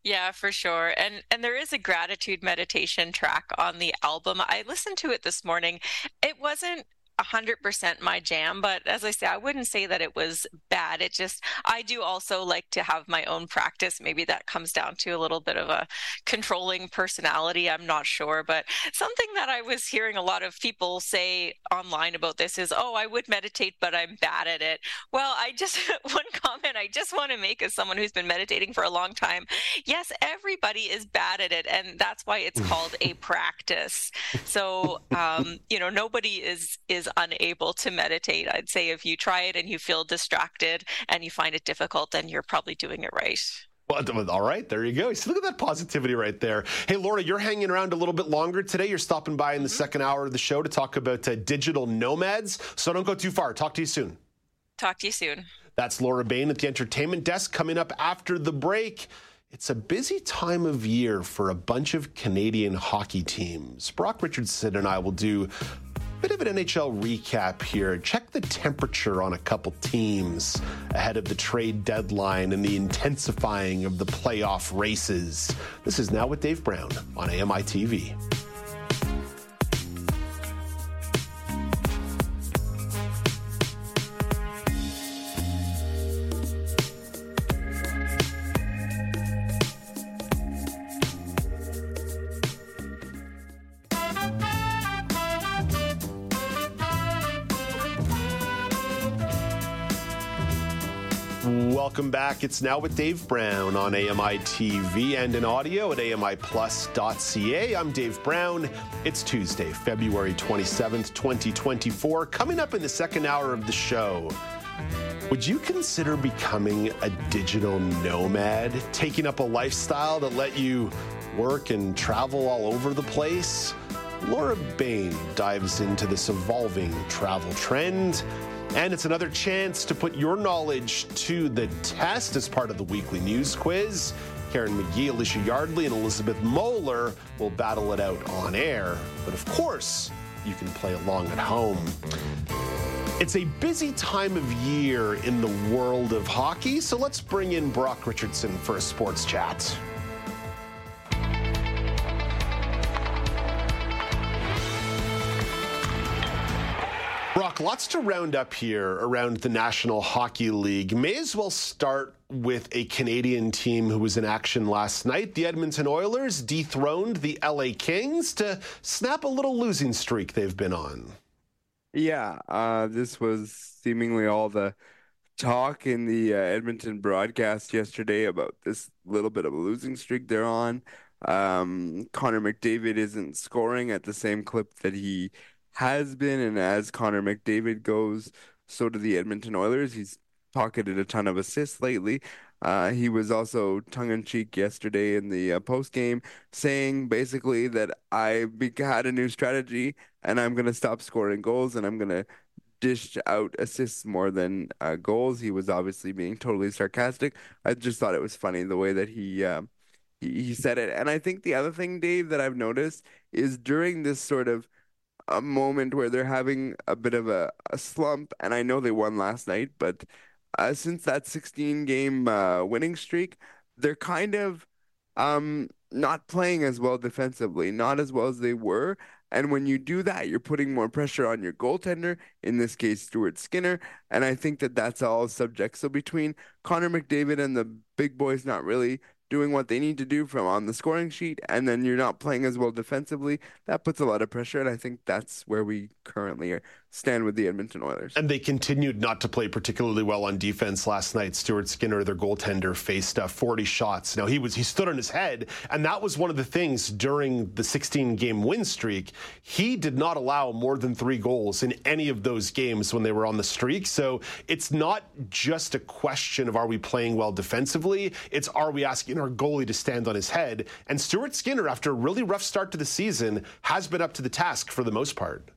Yeah, for sure. And and there is a gratitude meditation track on the album. I listened to it this morning. It wasn't one hundred percent my jam, but as I say, I wouldn't say that it was bad. It just, I do also like to have my own practice. Maybe that comes down to a little bit of a controlling personality. I'm not sure, but something that I was hearing a lot of people say online about this is, oh, I would meditate, but I'm bad at it. Well, I just, one comment I just want to make as someone who's been meditating for a long time, yes, everybody is bad at it. And that's why it's called a practice. So, um, you know, nobody is, is unable to meditate. I'd say if you try it and you feel distracted and you find it difficult, then you're probably doing it right. Well, all right, there you go. So look at that positivity right there. Hey, Laura, you're hanging around a little bit longer today. You're stopping by in the mm-hmm. second hour of the show to talk about uh, digital nomads. So don't go too far. Talk to you soon. Talk to you soon. That's Laura Bain at the entertainment desk. Coming up after the break, it's a busy time of year for a bunch of Canadian hockey teams. Brock Richardson and I will do bit of an N H L recap here. Check the temperature on a couple teams ahead of the trade deadline and the intensifying of the playoff races. This is Now with Dave Brown on A M I T V. Welcome back. It's Now with Dave Brown on A M I T V and in audio at A M I plus dot C A. I'm Dave Brown. It's Tuesday, February twenty-seventh, twenty twenty-four. Coming up in the second hour of the show, would you consider becoming a digital nomad, taking up a lifestyle that let you work and travel all over the place? Laura Bain dives into this evolving travel trend. And it's another chance to put your knowledge to the test as part of the weekly news quiz. Karen McGee, Alicia Yardley, and Elizabeth Moeller will battle it out on air. But of course, you can play along at home. It's a busy time of year in the world of hockey, so let's bring in Brock Richardson for a sports chat. Brock, lots to round up here around the National Hockey League. May as well start with a Canadian team who was in action last night. The Edmonton Oilers dethroned the L A Kings to snap a little losing streak they've been on. Yeah, uh, this was seemingly all the talk in the uh, Edmonton broadcast yesterday about this little bit of a losing streak they're on. Um, Connor McDavid isn't scoring at the same clip that he has been, and as Connor McDavid goes, so do the Edmonton Oilers. He's pocketed a ton of assists lately. Uh, he was also tongue-in-cheek yesterday in the uh, post-game, saying basically that I be- had a new strategy and I'm going to stop scoring goals and I'm going to dish out assists more than uh, goals. He was obviously being totally sarcastic. I just thought it was funny the way that he, uh, he, he said it. And I think the other thing, Dave, that I've noticed is during this sort of a moment where they're having a bit of a, a slump, and I know they won last night, but Uh, since that sixteen-game uh, winning streak, they're kind of um, not playing as well defensively, not as well as they were. And when you do that, you're putting more pressure on your goaltender, in this case, Stuart Skinner. And I think that that's all subject. So between Connor McDavid and the big boys not really doing what they need to do from on the scoring sheet, and then you're not playing as well defensively, that puts a lot of pressure, and I think that's where we currently are, stand with the Edmonton Oilers. And they continued not to play particularly well on defense last night. Stuart Skinner, their goaltender, faced uh, forty shots. Now, he was he stood on his head, and that was one of the things during the sixteen-game win streak. He did not allow more than three goals in any of those games when they were on the streak, so it's not just a question of are we playing well defensively, it's are we asking our goalie to stand on his head. And Stuart Skinner, after a really rough start to the season, has been up to the task for the most part.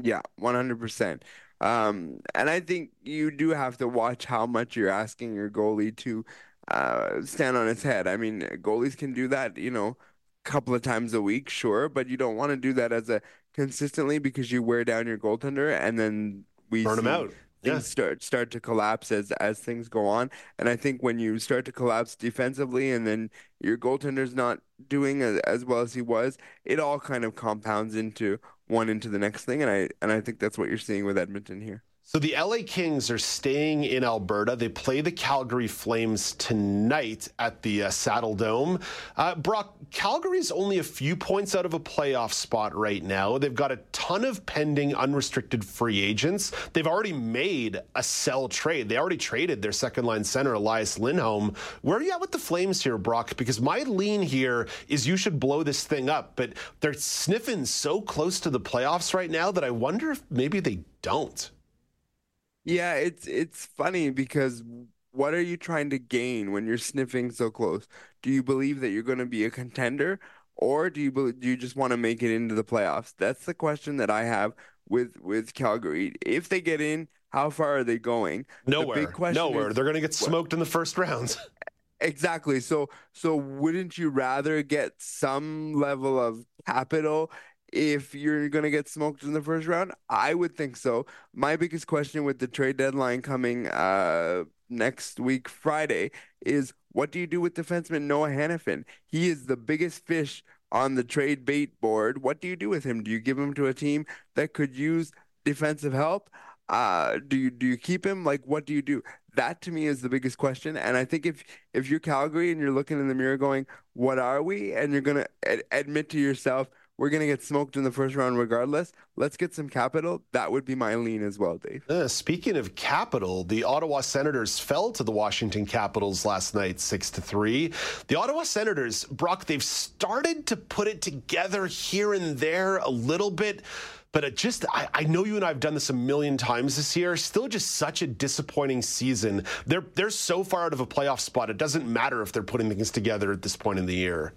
Yeah, one hundred percent. Um, and I think you do have to watch how much you're asking your goalie to uh, stand on his head. I mean, goalies can do that, you know, a couple of times a week, sure, but you don't want to do that as a consistently, because you wear down your goaltender and then we burn him out. Things yeah. start start to collapse as as things go on. And I think when you start to collapse defensively and then your goaltender's not doing as, as well as he was, it all kind of compounds into one into the next thing. And I and I think that's what you're seeing with Edmonton here. So the L A Kings are staying in Alberta. They play the Calgary Flames tonight at the uh, Saddle Dome. Uh, Brock, Calgary's only a few points out of a playoff spot right now. They've got a ton of pending unrestricted free agents. They've already made a sell trade. They already traded their second-line center, Elias Lindholm. Where are you at with the Flames here, Brock? Because my lean here is you should blow this thing up, but they're sniffing so close to the playoffs right now that I wonder if maybe they don't. Yeah, it's it's funny because what are you trying to gain when you're sniffing so close? Do you believe that you're going to be a contender, or do you be, do you just want to make it into the playoffs? That's the question that I have with with Calgary. If they get in, how far are they going? Nowhere. The big question Nowhere. Is, They're going to get smoked what? in the first round. Exactly. So so wouldn't you rather get some level of capital if you're going to get smoked in the first round? I would think so. My biggest question with the trade deadline coming uh, next week, Friday, is what do you do with defenseman Noah Hannifin? He is the biggest fish on the trade bait board. What do you do with him? Do you give him to a team that could use defensive help? Uh, do you do you keep him? Like, what do you do? That, to me, is the biggest question. And I think if if you're Calgary and you're looking in the mirror going, what are we? And you're going to ad- admit to yourself, we're going to get smoked in the first round regardless. Let's get some capital. That would be my lean as well, Dave. Uh, speaking of capital, the Ottawa Senators fell to the Washington Capitals last night, six to three. The Ottawa Senators, Brock, they've started to put it together here and there a little bit. But it just, I, I know you and I have done this a million times this year. Still just such a disappointing season. They're, they're so far out of a playoff spot. It doesn't matter if they're putting things together at this point in the year.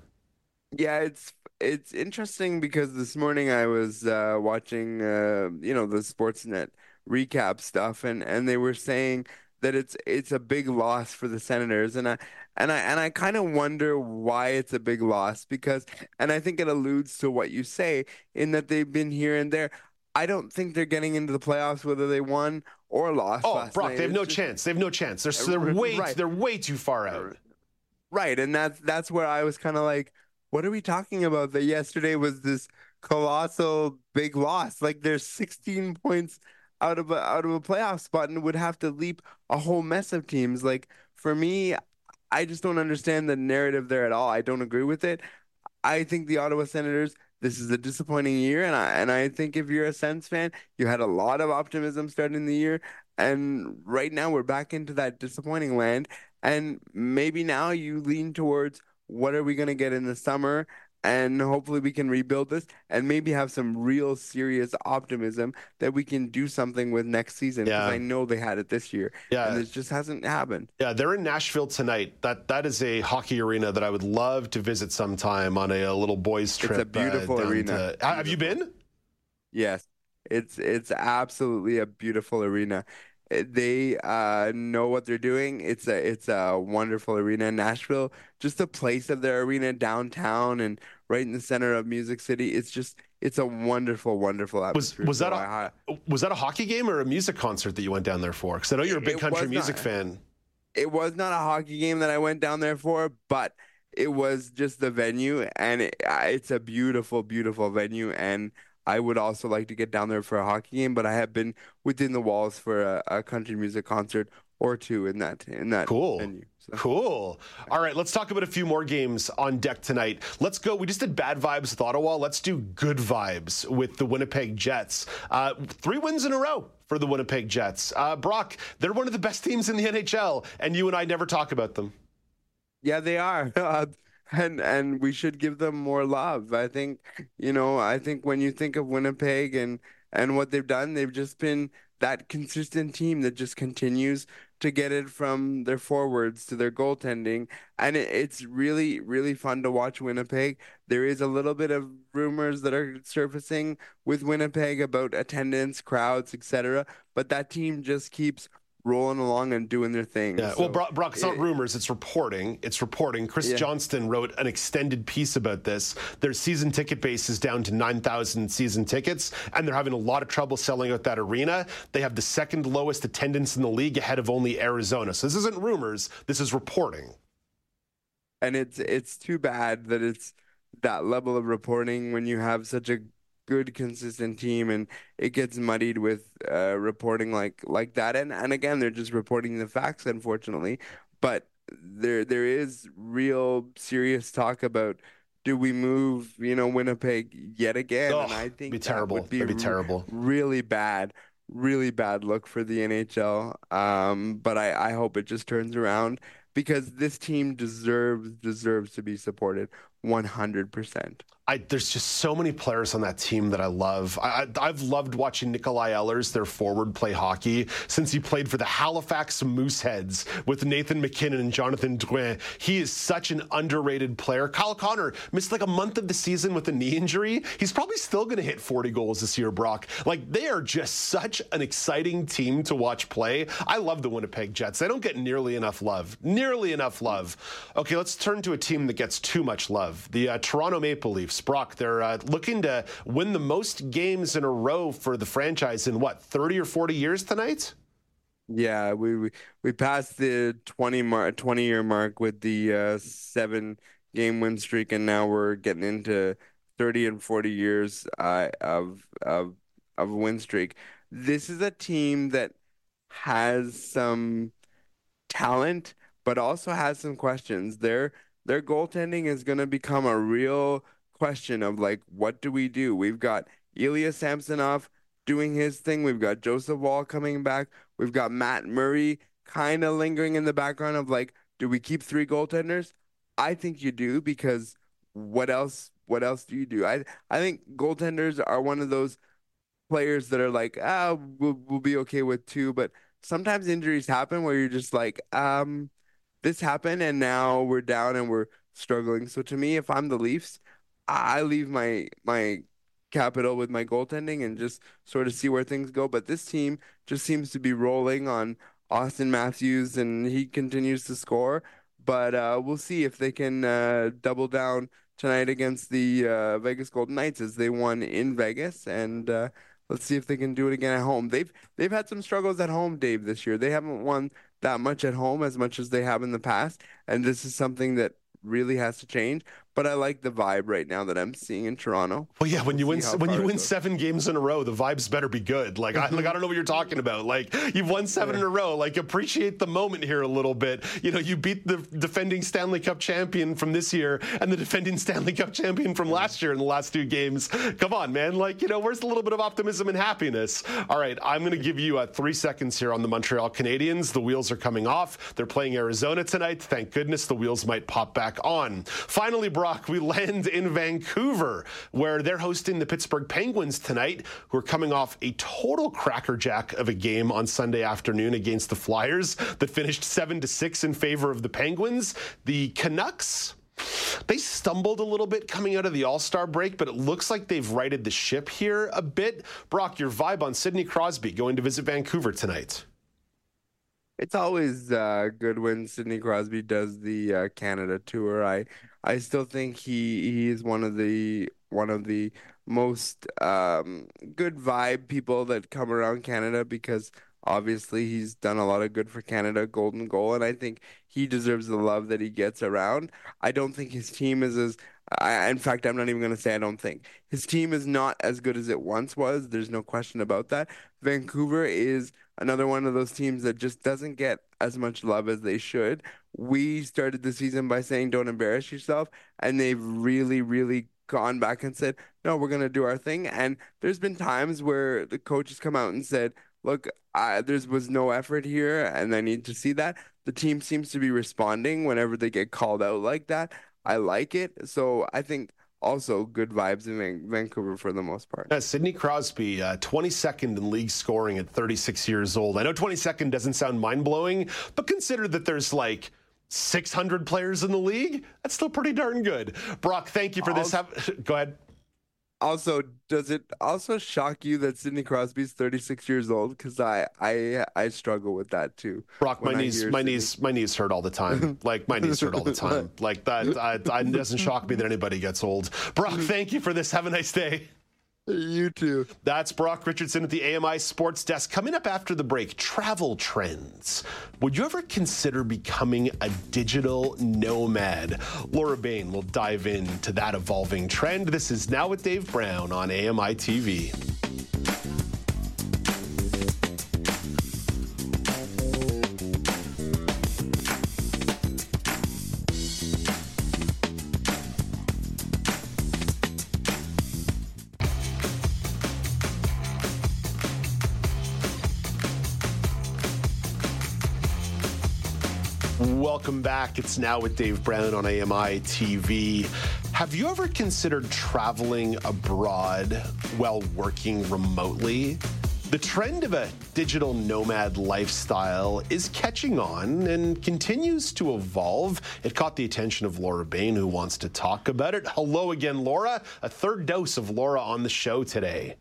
Yeah, it's It's interesting because this morning I was uh, watching, uh, you know, the Sportsnet recap stuff, and, and they were saying that it's it's a big loss for the Senators, and I and I and I kind of wonder why it's a big loss because, and I think it alludes to what you say in that they've been here and there. I don't think they're getting into the playoffs whether they won or lost. Oh, last Brock, night. they have it's no just, chance. They have no chance. They're they're way right. they're way too far out. Right, and that's that's where I was kind of like, what are we talking about? That yesterday was this colossal big loss. Like they're sixteen points out of a, out of a playoff spot and would have to leap a whole mess of teams. Like for me, I just don't understand the narrative there at all. I don't agree with it. I think the Ottawa Senators, this is a disappointing year, and I and I think if you're a Sens fan, you had a lot of optimism starting the year, and right now we're back into that disappointing land, and maybe now you lean towards what are we going to get in the summer, and hopefully we can rebuild this and maybe have some real serious optimism that we can do something with next season. Because yeah. I know they had it this year, yeah. and it just hasn't happened. Yeah, they're in Nashville tonight. That That is a hockey arena that I would love to visit sometime on a, a little boys trip. It's a beautiful uh, arena. To, beautiful. Have you been? Yes. It's, it's absolutely a beautiful arena. They uh, know what they're doing. It's a it's a wonderful arena in Nashville. Just the place of their arena downtown and right in the center of Music City. It's just it's a wonderful, wonderful atmosphere. Was was that a, was that a hockey game or a music concert that you went down there for? Because I know you're a big country music fan. It was not a hockey game that I went down there for, but it was just the venue, and it, it's a beautiful, beautiful venue. And I would also like to get down there for a hockey game, but I have been within the walls for a, a country music concert or two in that in that cool. venue. So. Cool. All right, let's talk about a few more games on deck tonight. Let's go. We just did bad vibes with Ottawa. Let's do good vibes with the Winnipeg Jets. Uh, three wins in a row for the Winnipeg Jets. Uh, Brock, they're one of the best teams in the N H L, and you and I never talk about them. Yeah, they are. Uh, And and we should give them more love. I think, you know, I think when you think of Winnipeg and, and what they've done, they've just been that consistent team that just continues to get it from their forwards to their goaltending. And it, it's really, really fun to watch Winnipeg. There is a little bit of rumors that are surfacing with Winnipeg about attendance, crowds, et cetera. But that team just keeps rolling along and doing their thing. Yeah. So, well, Brock, Brock, it's not it, rumors. It's reporting. It's reporting. Chris yeah. Johnston wrote an extended piece about this. Their season ticket base is down to nine thousand season tickets, and they're having a lot of trouble selling out that arena. They have the second lowest attendance in the league, ahead of only Arizona. So this isn't rumors. This is reporting. And it's it's too bad that it's that level of reporting when you have such a good consistent team, and it gets muddied with uh reporting like like that, and and again, they're just reporting the facts, unfortunately, but there there is real serious talk about, do we move, you know, Winnipeg yet again? Ugh, and I think be terrible. That would be, That'd be terrible re- really bad really bad look for the N H L, um but I I hope it just turns around, because this team deserves deserves to be supported one hundred percent. I, there's just so many players on that team that I love. I, I, I've loved watching Nikolai Ehlers, their forward, play hockey since he played for the Halifax Mooseheads with Nathan McKinnon and Jonathan Drouin. He is such an underrated player. Kyle Connor missed like a month of the season with a knee injury. He's probably still going to hit forty goals this year, Brock. Like, they are just such an exciting team to watch play. I love the Winnipeg Jets. They don't get nearly enough love. Nearly enough love. Okay, let's turn to a team that gets too much love. The uh, Toronto Maple Leafs. Brock, they're uh, looking to win the most games in a row for the franchise in, what, thirty or forty years tonight? Yeah, we we, we passed the twenty-year mark with the uh, seven-game win streak, and now we're getting into thirty and forty years uh, of, of, of win streak. This is a team that has some talent, but also has some questions. Their, their goaltending is going to become a real question of, like, what do we do? We've got Ilya Samsonov doing his thing. We've got Joseph Woll coming back. We've got Matt Murray kind of lingering in the background of, like, do we keep three goaltenders? I think you do, because what else what else do you do? I I think goaltenders are one of those players that are like, ah, we'll, we'll be okay with two, but sometimes injuries happen where you're just like, um, this happened and now we're down and we're struggling. So to me, if I'm the Leafs, I leave my my capital with my goaltending and just sort of see where things go. But this team just seems to be rolling on Austin Matthews, and he continues to score. But uh, we'll see if they can uh, double down tonight against the uh, Vegas Golden Knights, as they won in Vegas. And uh, Let's see if they can do it again at home. They've they've had some struggles at home, Dave, this year. They haven't won that much at home as much as they have in the past, and this is something that really has to change. But I like the vibe right now that I'm seeing in Toronto. Well, yeah, when you win when you win seven games in a row, the vibes better be good. Like, I, like I don't know what you're talking about. Like, you've won seven yeah. in a row. Like, appreciate the moment here a little bit. You know, you beat the defending Stanley Cup champion from this year and the defending Stanley Cup champion from last year in the last two games. Come on, man. Like, you know, where's a little bit of optimism and happiness? All right, I'm going to give you uh, three seconds here on the Montreal Canadiens. The wheels are coming off. They're playing Arizona tonight. Thank goodness the wheels might pop back on. Finally, Brock, we land in Vancouver, where they're hosting the Pittsburgh Penguins tonight, who are coming off a total crackerjack of a game on Sunday afternoon against the Flyers that finished seven to six in favor of the Penguins. The Canucks, they stumbled a little bit coming out of the All-Star break, but it looks like they've righted the ship here a bit. Brock, your vibe on Sidney Crosby going to visit Vancouver tonight? It's always uh, good when Sidney Crosby does the uh, Canada tour. I I still think he he is one of the one of the most um, good vibe people that come around Canada, because obviously he's done a lot of good for Canada, golden goal, and I think he deserves the love that he gets around. I don't think his team is as I, in fact, I'm not even going to say I don't think. His team is not as good as it once was. There's no question about that. Vancouver is another one of those teams that just doesn't get as much love as they should. We started the season by saying, don't embarrass yourself. And they've really, really gone back and said, no, we're going to do our thing. And there's been times where the coach has come out and said, look, I, there was no effort here, and I need to see that. The team seems to be responding whenever they get called out like that. I like it. So I think also good vibes in Vancouver for the most part. Yeah, Sidney Crosby, uh, twenty-second in league scoring at thirty-six years old. I know twenty-second doesn't sound mind-blowing, but consider that there's like six hundred players in the league. That's still pretty darn good. Brock, thank you for this. Also, Have, go ahead. Also, does it also shock you that Sidney Crosby's thirty-six years old? Because I, I I struggle with that too. Brock, my knees my Sidney. knees my knees hurt all the time. Like my knees hurt all the time. Like that, I, I doesn't shock me that anybody gets old. Brock, thank you for this. Have a nice day. You too. That's Brock Richardson at the A M I Sports Desk. Coming up after the break, travel trends. Would you ever consider becoming a digital nomad? Laura Bain will dive into that evolving trend. This is Now with Dave Brown on A M I T V. Welcome back. It's Now with Dave Brown on A M I T V. Have you ever considered traveling abroad while working remotely? The trend of a digital nomad lifestyle is catching on and continues to evolve. It caught the attention of Laura Bain, who wants to talk about it. Hello again, Laura. A third dose of Laura on the show today.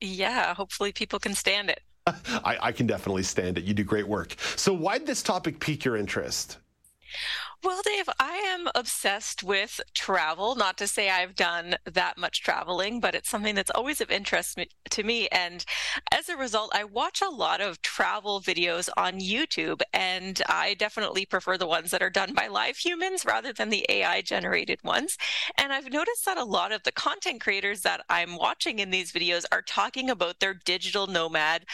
Yeah, hopefully people can stand it. I, I can definitely stand it. You do great work. So why'd this topic pique your interest? Well, Dave, I am obsessed with travel. Not to say I've done that much traveling, but it's something that's always of interest me, to me. And as a result, I watch a lot of travel videos on YouTube, and I definitely prefer the ones that are done by live humans rather than the A I-generated ones. And I've noticed that a lot of the content creators that I'm watching in these videos are talking about their digital nomad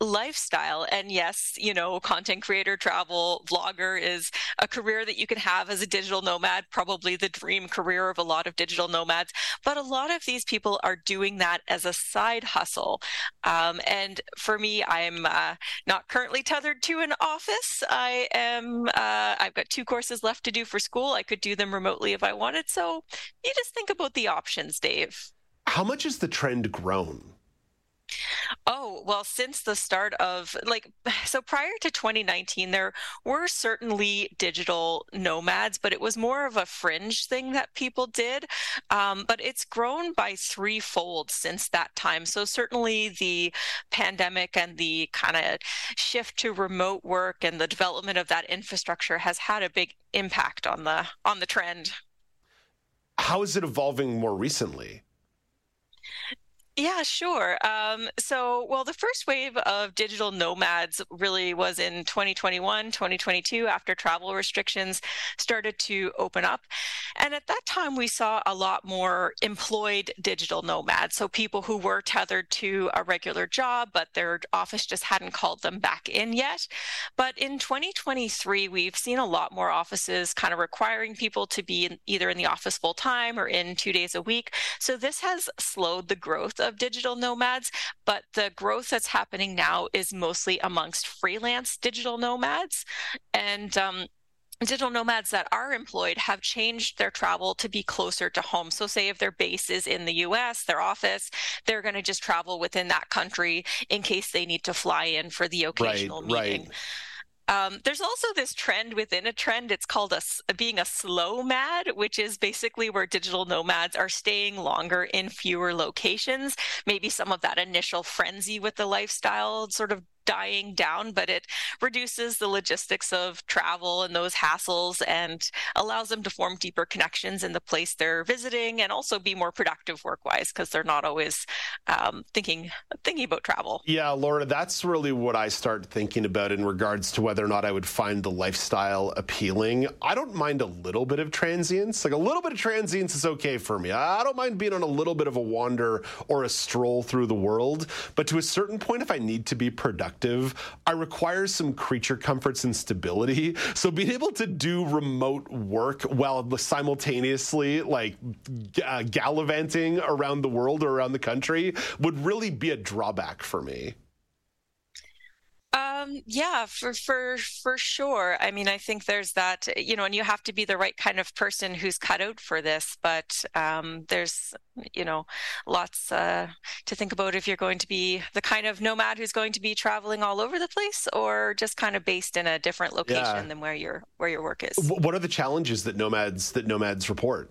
lifestyle. And yes, you know, content creator, travel vlogger is a career that you can have as a digital nomad, probably the dream career of a lot of digital nomads. But a lot of these people are doing that as a side hustle. Um, and for me, I'm uh, not currently tethered to an office. I am, uh, I've got two courses left to do for school. I could do them remotely if I wanted. So you just think about the options, Dave. How much has the trend grown? Oh, well, since the start of like, so prior to twenty nineteen, there were certainly digital nomads, but it was more of a fringe thing that people did. Um, but it's grown by threefold since that time. So certainly the pandemic and the kind of shift to remote work and the development of that infrastructure has had a big impact on the on the trend. How is it evolving more recently? Yeah, sure. Um, so, well, the first wave of digital nomads really was in twenty twenty-one, twenty twenty-two, after travel restrictions started to open up. And at that time, we saw a lot more employed digital nomads. So people who were tethered to a regular job, but their office just hadn't called them back in yet. But in twenty twenty-three, we've seen a lot more offices kind of requiring people to be in, either in the office full time or in two days a week. So this has slowed the growth of digital nomads, but the growth that's happening now is mostly amongst freelance digital nomads. And um, digital nomads that are employed have changed their travel to be closer to home. So say if their base is in the U S, their office, they're going to just travel within that country in case they need to fly in for the occasional right, meeting. Right. Um, there's also this trend within a trend. It's called a, being a slow mad, which is basically where digital nomads are staying longer in fewer locations. Maybe some of that initial frenzy with the lifestyle sort of dying down, but it reduces the logistics of travel and those hassles and allows them to form deeper connections in the place they're visiting and also be more productive work-wise because they're not always um, thinking thinking about travel. Yeah, Laura, that's really what I start thinking about in regards to whether or not I would find the lifestyle appealing. I don't mind a little bit of transience. Like a little bit of transience is okay for me. I don't mind being on a little bit of a wander or a stroll through the world, but to a certain point, if I need to be productive, I require some creature comforts and stability. So being able to do remote work while simultaneously like uh, gallivanting around the world or around the country would really be a drawback for me. Um, yeah, for, for, for sure. I mean, I think there's that, you know, and you have to be the right kind of person who's cut out for this, but um, there's, you know, lots uh, to think about if you're going to be the kind of nomad who's going to be traveling all over the place or just kind of based in a different location yeah. than where your, where your work is. What are the challenges that nomads, that nomads report?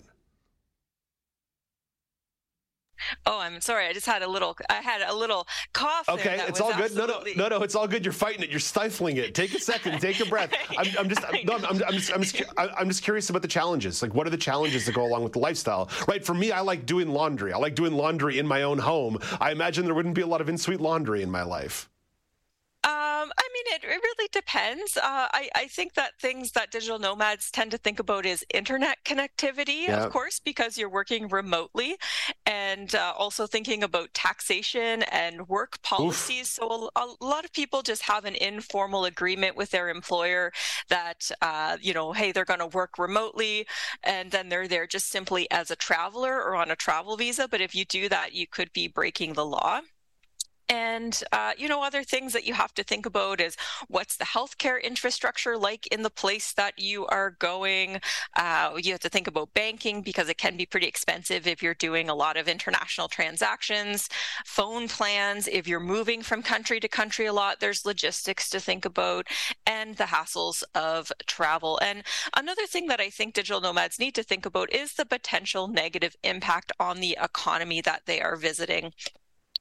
Oh, I'm sorry. I just had a little, I had a little cough. Okay. There it's all good. Absolutely... No, no, no, no. It's all good. You're fighting it. You're stifling it. Take a second, take a breath. I'm, I'm just, I'm, no, I'm, I'm just, I'm just, I'm just curious about the challenges. Like what are the challenges that go along with the lifestyle, right? For me, I like doing laundry. I like doing laundry in my own home. I imagine there wouldn't be a lot of in-suite laundry in my life. Um, I mean, it, it really depends. Uh, I, I think that things that digital nomads tend to think about is internet connectivity, yeah. of course, because you're working remotely and uh, also thinking about taxation and work policies. Oof. So a, a lot of people just have an informal agreement with their employer that, uh, you know, hey, they're going to work remotely and then they're there just simply as a traveler or on a travel visa. But if you do that, you could be breaking the law. And, uh, you know, other things that you have to think about is what's the healthcare infrastructure like in the place that you are going? Uh, you have to think about banking because it can be pretty expensive if you're doing a lot of international transactions, phone plans, if you're moving from country to country a lot, there's logistics to think about and the hassles of travel. And another thing that I think digital nomads need to think about is the potential negative impact on the economy that they are visiting.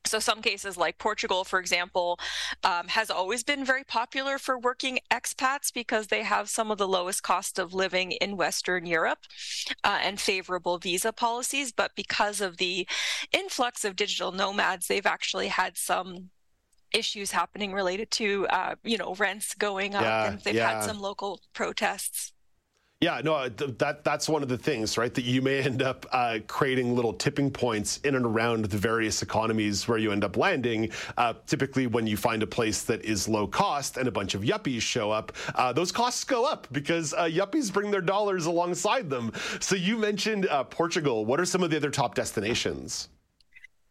So some cases like Portugal, for example, um, has always been very popular for working expats because they have some of the lowest cost of living in Western Europe uh, and favorable visa policies. But because of the influx of digital nomads, they've actually had some issues happening related to, uh, you know, rents going up yeah, and they've yeah. had some local protests. Yeah, no, th- that that's one of the things, right, that you may end up uh, creating little tipping points in and around the various economies where you end up landing. Uh, typically, when you find a place that is low cost and a bunch of yuppies show up, uh, those costs go up because uh, yuppies bring their dollars alongside them. So you mentioned uh, Portugal. What are some of the other top destinations?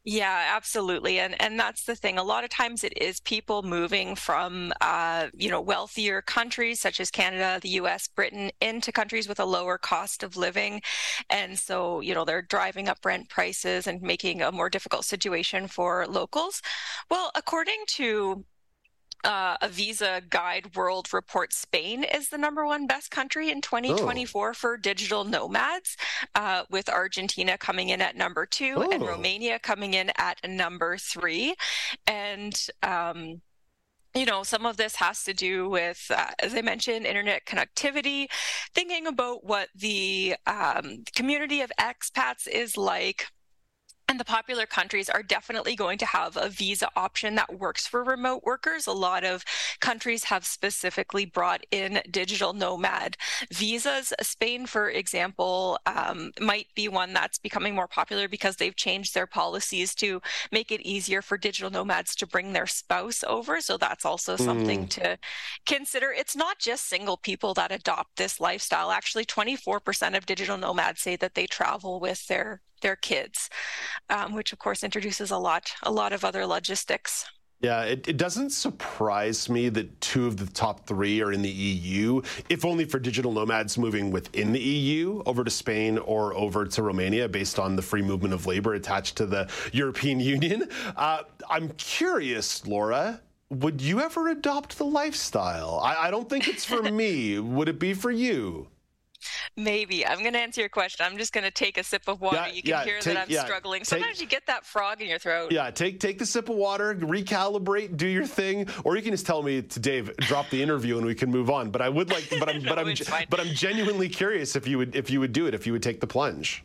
Yeah, absolutely. And and that's the thing. A lot of times it is people moving from, uh, you know, wealthier countries such as Canada, the U S, Britain, into countries with a lower cost of living. And so, you know, they're driving up rent prices and making a more difficult situation for locals. Well, according to Uh, a Visa Guide World Report, Spain is the number one best country in twenty twenty-four oh. for digital nomads, uh, with Argentina coming in at number two oh. and Romania coming in at number three. And, um, you know, some of this has to do with, uh, as I mentioned, internet connectivity, thinking about what the um, community of expats is like. And the popular countries are definitely going to have a visa option that works for remote workers. A lot of countries have specifically brought in digital nomad visas. Spain, for example, um, might be one that's becoming more popular because they've changed their policies to make it easier for digital nomads to bring their spouse over. So that's also something mm. to consider. It's not just single people that adopt this lifestyle. Actually, twenty-four percent of digital nomads say that they travel with their their kids, um, which of course introduces a lot, a lot of other logistics. Yeah, it, it doesn't surprise me that two of the top three are in the E U, if only for digital nomads moving within the E U over to Spain or over to Romania based on the free movement of labor attached to the European Union. Uh, I'm curious, Laura, would you ever adopt the lifestyle? I, I don't think it's for me. Would it be for you? Maybe. I'm going to answer your question. I'm just going to take a sip of water. Yeah, you can yeah, hear take, that I'm yeah, struggling. Sometimes take, you get that frog in your throat. Yeah, take take the sip of water, recalibrate, do your thing, or you can just tell me to Dave, drop the interview and we can move on. But I would like, but I'm, no, but I'm, but I'm genuinely curious if you would, if you would do it, if you would take the plunge.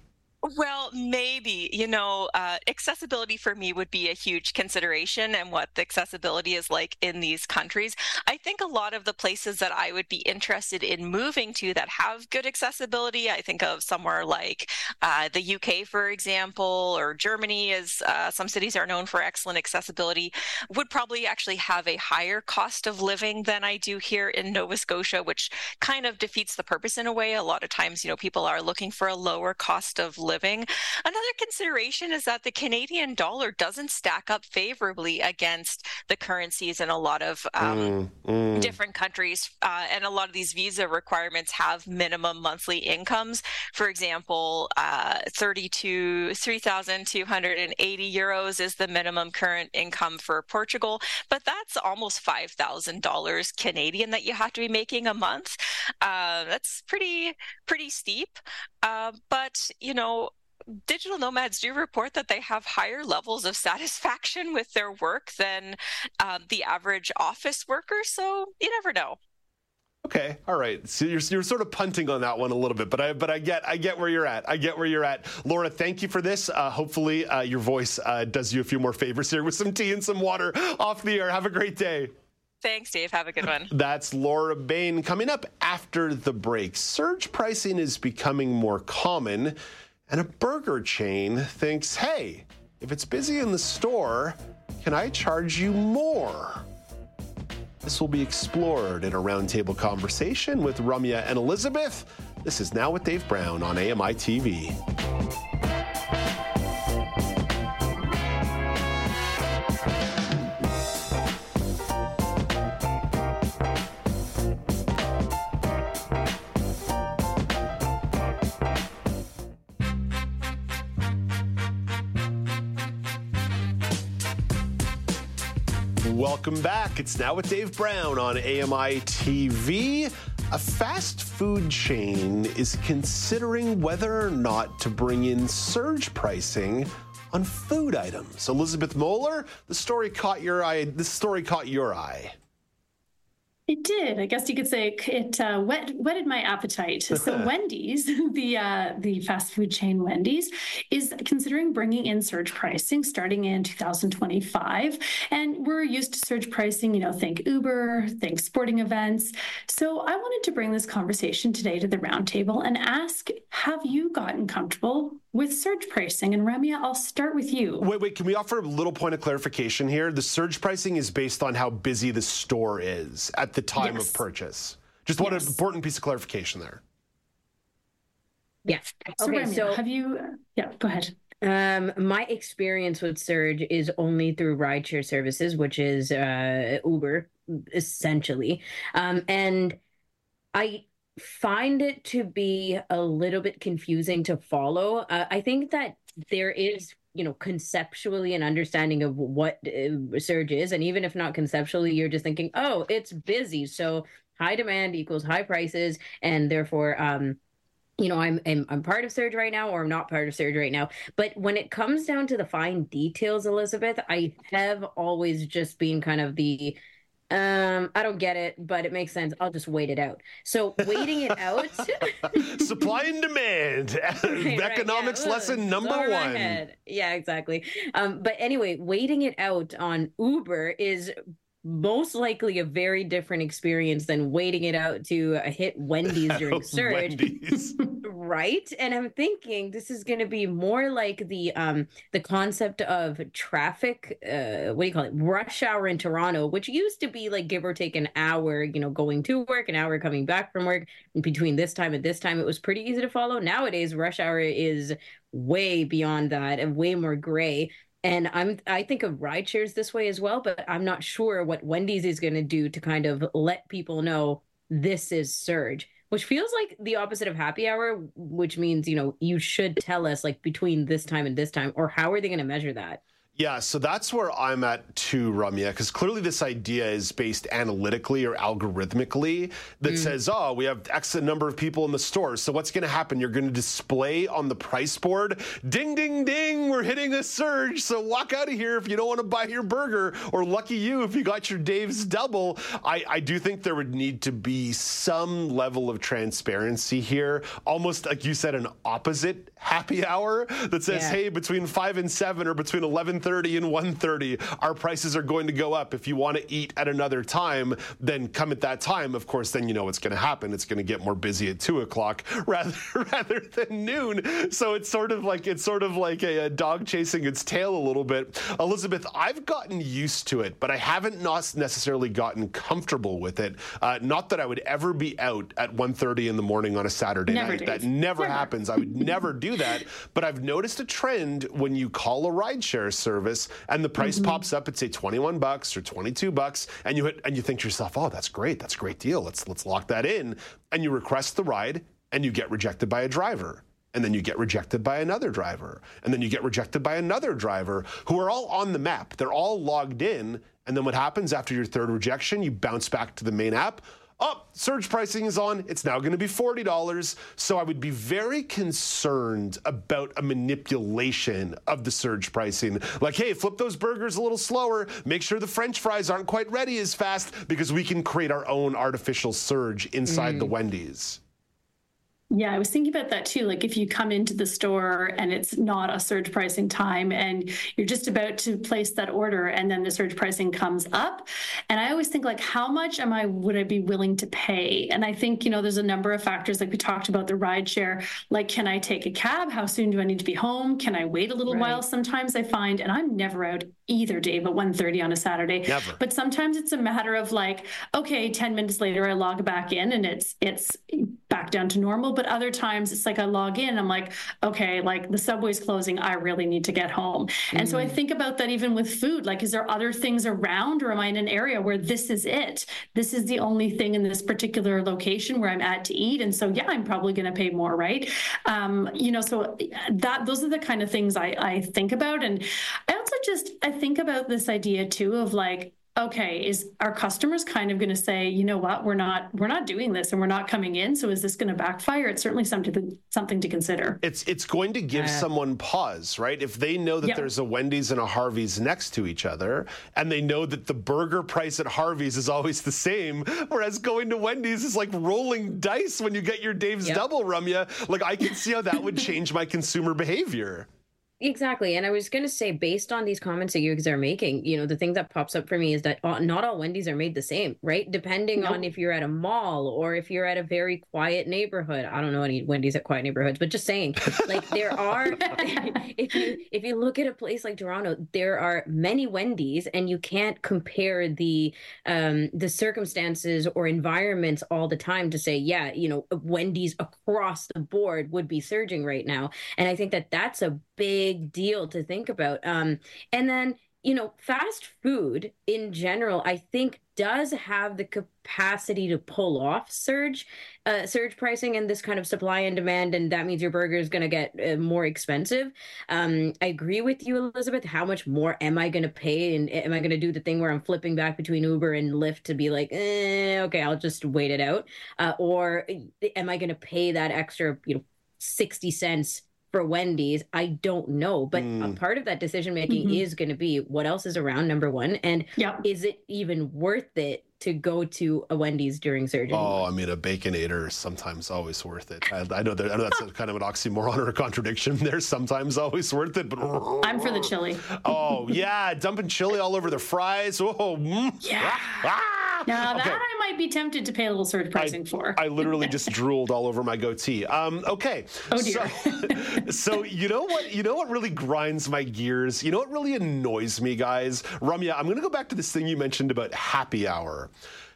Well, maybe, you know, uh, accessibility for me would be a huge consideration and what the accessibility is like in these countries. I think a lot of the places that I would be interested in moving to that have good accessibility, I think of somewhere like uh, the U K, for example, or Germany, as uh, some cities are known for excellent accessibility, would probably actually have a higher cost of living than I do here in Nova Scotia, which kind of defeats the purpose in a way. A lot of times, you know, people are looking for a lower cost of living. Living. Another consideration is that the Canadian dollar doesn't stack up favorably against the currencies in a lot of um, mm, mm. different countries. Uh, and a lot of these visa requirements have minimum monthly incomes. For example, uh, three thousand two hundred eighty euros is the minimum current income for Portugal, but that's almost five thousand dollars Canadian that you have to be making a month. Uh, that's pretty, pretty steep. Uh, but, you know, digital nomads do report that they have higher levels of satisfaction with their work than um, the average office worker. So you never know. Okay, all right. So you're you're sort of punting on that one a little bit, but I but I get I get where you're at. I get where you're at, Laura. Thank you for this. Uh, hopefully, uh, your voice uh, does you a few more favors here with some tea and some water off the air. Have a great day. Thanks, Dave. Have a good one. That's Laura Bain. Coming up after the break, surge pricing is becoming more common. And a burger chain thinks, hey, if it's busy in the store, can I charge you more? This will be explored in a roundtable conversation with Rumya and Elizabeth. This is Now with Dave Brown on A M I T V. Welcome back. It's Now with Dave Brown on A M I T V. A fast food chain is considering whether or not to bring in surge pricing on food items. Elizabeth Moeller, the story caught your eye. This story caught your eye. It did. I guess you could say it uh, whet, whetted my appetite. So Wendy's, the uh, the fast food chain Wendy's, is considering bringing in surge pricing starting in two thousand twenty-five. And we're used to surge pricing, you know, think Uber, think sporting events. So I wanted to bring this conversation today to the roundtable and ask, have you gotten comfortable with surge pricing? And Rumya, I'll start with you. Wait, wait, can we offer a little point of clarification here? The surge pricing is based on how busy the store is at the time yes. of purchase. Just one yes. important piece of clarification there. Yes. So, okay, Rumya, so have you, uh, yeah, go ahead. Um, my experience with surge is only through rideshare services, which is uh, Uber, essentially. Um, and I find it to be a little bit confusing to follow. Uh, I think that there is, you know, conceptually an understanding of what uh, surge is. And even if not conceptually, you're just thinking, oh, it's busy. So high demand equals high prices. And therefore, um, you know, I'm, I'm I'm part of surge right now, or I'm not part of surge right now. But when it comes down to the fine details, Elizabeth, I have always just been kind of the Um, I don't get it, but it makes sense. I'll just wait it out. So waiting it out. Supply and demand. Right, economics right, yeah. lesson number Over one. Yeah, exactly. Um, but anyway, waiting it out on Uber is most likely a very different experience than waiting it out to uh, hit Wendy's during surge. Wendy's. Right? And I'm thinking this is going to be more like the um, the concept of traffic, uh, what do you call it, rush hour in Toronto, which used to be like give or take an hour, you know, going to work, an hour coming back from work. And between this time and this time, it was pretty easy to follow. Nowadays, rush hour is way beyond that and way more gray. And I'm I think of ride shares this way as well, but I'm not sure what Wendy's is going to do to kind of let people know this is surge, which feels like the opposite of happy hour, which means, you know, you should tell us like between this time and this time, or how are they going to measure that? Yeah, so that's where I'm at too, Rumya, because clearly this idea is based analytically or algorithmically that mm. says, oh, we have X number of people in the store. So what's going to happen? You're going to display on the price board, ding, ding, ding, we're hitting a surge. So walk out of here if you don't want to buy your burger, or lucky you if you got your Dave's double. I, I do think there would need to be some level of transparency here, almost like you said, an opposite happy hour that says, yeah. hey, between five and seven or between eleven thirty and one thirty, our prices are going to go up. If you want to eat at another time, then come at that time. Of course, then you know what's going to happen. It's going to get more busy at two o'clock rather rather than noon. So it's sort of like it's sort of like a, a dog chasing its tail a little bit. Elizabeth, I've gotten used to it, but I haven't not necessarily gotten comfortable with it. Uh, not that I would ever be out at one thirty in the morning on a Saturday never night. Did. That never, never happens. I would never do that. But I've noticed a trend when you call a rideshare service and the price mm-hmm. pops up at say twenty-one bucks or twenty-two bucks, and you hit, and you think to yourself, oh, that's great, that's a great deal, let's let's lock that in, and you request the ride and you get rejected by a driver, and then you get rejected by another driver, and then you get rejected by another driver, who are all on the map, they're all logged in, and then what happens after your third rejection, you bounce back to the main app. Oh, surge pricing is on. It's now going to be forty dollars. So I would be very concerned about a manipulation of the surge pricing. Like, hey, flip those burgers a little slower. Make sure the French fries aren't quite ready as fast, because we can create our own artificial surge inside mm. the Wendy's. Yeah, I was thinking about that too. Like if you come into the store and it's not a surge pricing time and you're just about to place that order and then the surge pricing comes up. And I always think like, how much am I, would I be willing to pay? And I think, you know, there's a number of factors like we talked about the ride share. Like, can I take a cab? How soon do I need to be home? Can I wait a little right. while? Sometimes I find, and I'm never out either day, but one thirty on a Saturday, never. But sometimes it's a matter of like, okay, ten minutes later, I log back in and it's, it's back down to normal. But But other times it's like I log in, I'm like, okay, like the subway's closing, I really need to get home. Mm-hmm. And so I think about that even with food, like, is there other things around, or am I in an area where this is it? This is the only thing in this particular location where I'm at to eat. And so, yeah, I'm probably going to pay more, right? Um, you know, so that those are the kind of things I, I think about. And I also just, I think about this idea too of like, okay, is our customers kind of going to say, you know what, we're not, we're not doing this and we're not coming in. So is this going to backfire? It's certainly something, something to consider. It's, it's going to give uh, someone pause, right? If they know that yep. there's a Wendy's and a Harvey's next to each other, and they know that the burger price at Harvey's is always the same, whereas going to Wendy's is like rolling dice when you get your Dave's yep. double, Rumya. Like I can see how that would change my consumer behavior. Exactly. And I was going to say, based on these comments that you guys are making, you know, the thing that pops up for me is that not all Wendy's are made the same, right? Depending nope. on if you're at a mall or if you're at a very quiet neighborhood. I don't know any Wendy's at quiet neighborhoods, but just saying, like there are, if you if you look at a place like Toronto, there are many Wendy's, and you can't compare the, um, the circumstances or environments all the time to say, yeah, you know, Wendy's across the board would be surging right now. And I think that that's a big, big deal to think about. Um, and then, you know, fast food in general, I think does have the capacity to pull off surge, uh, surge pricing and this kind of supply and demand. And that means your burger is going to get uh, more expensive. Um, I agree with you, Elizabeth. How much more am I going to pay? And am I going to do the thing where I'm flipping back between Uber and Lyft to be like, eh, okay, I'll just wait it out. Uh, or am I going to pay that extra, you know, sixty cents for Wendy's, I don't know. But mm. a part of that decision-making mm-hmm. is going to be what else is around, number one. And yep. is it even worth it to go to a Wendy's during surgery? Oh, I mean, a Baconator is sometimes always worth it. I, I, know, there, I know that's a, kind of an oxymoron or a contradiction there. Sometimes always worth it, but... I'm for the chili. Oh, yeah. Dumping chili all over the fries. Oh, mm. yeah. Ah, now, that okay. I might be tempted to pay a little surge pricing I, for. I literally just drooled all over my goatee. Um, okay. Oh, dear. So, so you know what? You know what really grinds my gears? You know what really annoys me, guys? Rumya, I'm going to go back to this thing you mentioned about happy hour.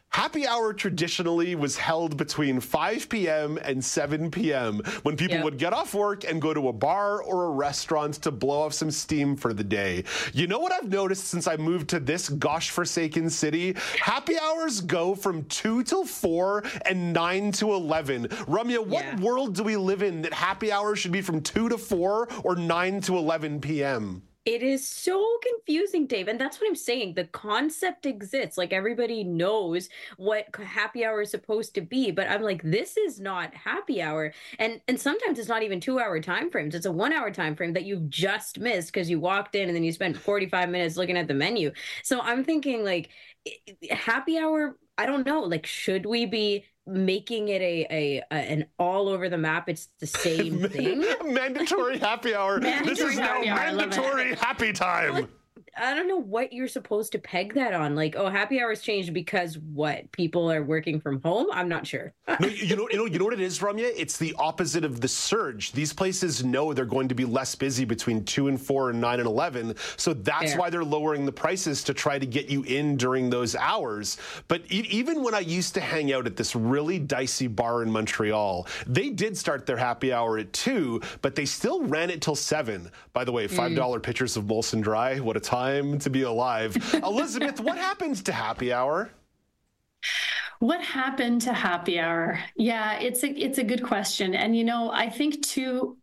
Happy hour traditionally was held between five p.m. and seven p.m. when people yep. would get off work and go to a bar or a restaurant to blow off some steam for the day. You know what I've noticed since I moved to this gosh-forsaken city? Happy hours go from two till four and nine to eleven. Rumya, what yeah. world do we live in that happy hour should be from two to four or nine to eleven p.m.? It is so confusing, Dave. And that's what I'm saying. The concept exists. Like, everybody knows what happy hour is supposed to be. But I'm like, this is not happy hour. And and sometimes it's not even two-hour time frames. It's a one-hour time frame that you've just missed because you walked in and then you spent forty-five minutes looking at the menu. So I'm thinking, like, happy hour, I don't know. Like, should we be making it a, a, a an all over the map? It's the same thing. Mandatory happy hour. Mandatory this is now mandatory happy time. Like, I don't know what you're supposed to peg that on. Like, oh, happy hours changed because what? People are working from home? I'm not sure. No, you know, you know, you know what it is, Rumya? It's the opposite of the surge. These places know they're going to be less busy between two and four and nine and eleven, so that's Fair. why they're lowering the prices to try to get you in during those hours. But e- even when I used to hang out at this really dicey bar in Montreal, they did start their happy hour at two, but they still ran it till seven. By the way, five dollar mm. pitchers of Molson Dry. What a time to be alive. Elizabeth, what happened to happy hour? What happened to happy hour? Yeah, it's a it's a good question. And, you know, I think too,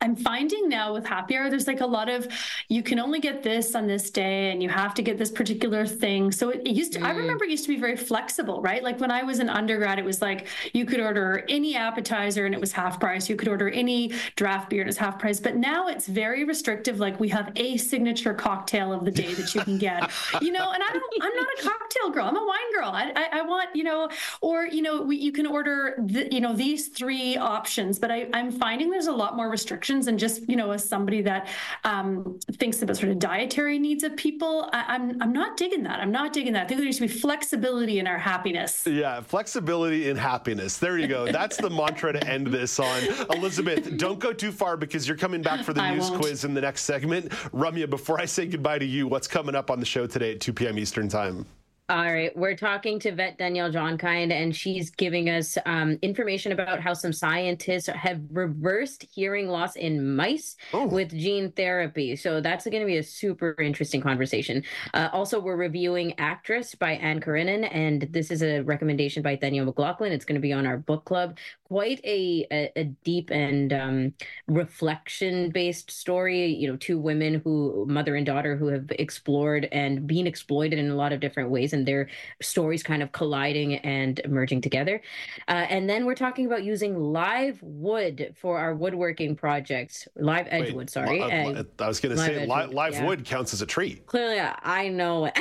I'm finding now with happy hour, there's like a lot of, you can only get this on this day and you have to get this particular thing. So it, it used to, mm. I remember it used to be very flexible, right? Like when I was an undergrad, it was like, you could order any appetizer and it was half price. You could order any draft beer and it's half price. But now it's very restrictive. Like, we have a signature cocktail of the day that you can get, you know, and I don't, I'm not a cocktail girl. I'm a wine girl. I, I, I want, you know, or, you know, we, you can order, the, you know, these three options, but I, I'm finding there's a lot more restrictions. And just, you know, as somebody that um, thinks about sort of dietary needs of people, I, I'm I'm not digging that. I'm not digging that. I think there needs to be flexibility in our happiness. Yeah, flexibility in happiness. There you go. That's the mantra to end this on. Elizabeth, don't go too far because you're coming back for the I news won't. quiz in the next segment. Rumya, before I say goodbye to you, what's coming up on the show today at two p.m. Eastern time? All right. We're talking to vet Danielle Johnkind, and she's giving us um, information about how some scientists have reversed hearing loss in mice oh. with gene therapy. So that's going to be a super interesting conversation. Uh, also, we're reviewing Actress by Anne Karenine, and this is a recommendation by Danielle McLaughlin. It's going to be on our book club. Quite a, a, a deep and um, reflection-based story. You know, two women who, mother and daughter, who have explored and been exploited in a lot of different ways, and their stories kind of colliding and merging together. Uh, and then we're talking about using live wood for our woodworking projects. Live edge wood, sorry. Li- uh, I was going to say li- live yeah. wood counts as a tree. Clearly, I know.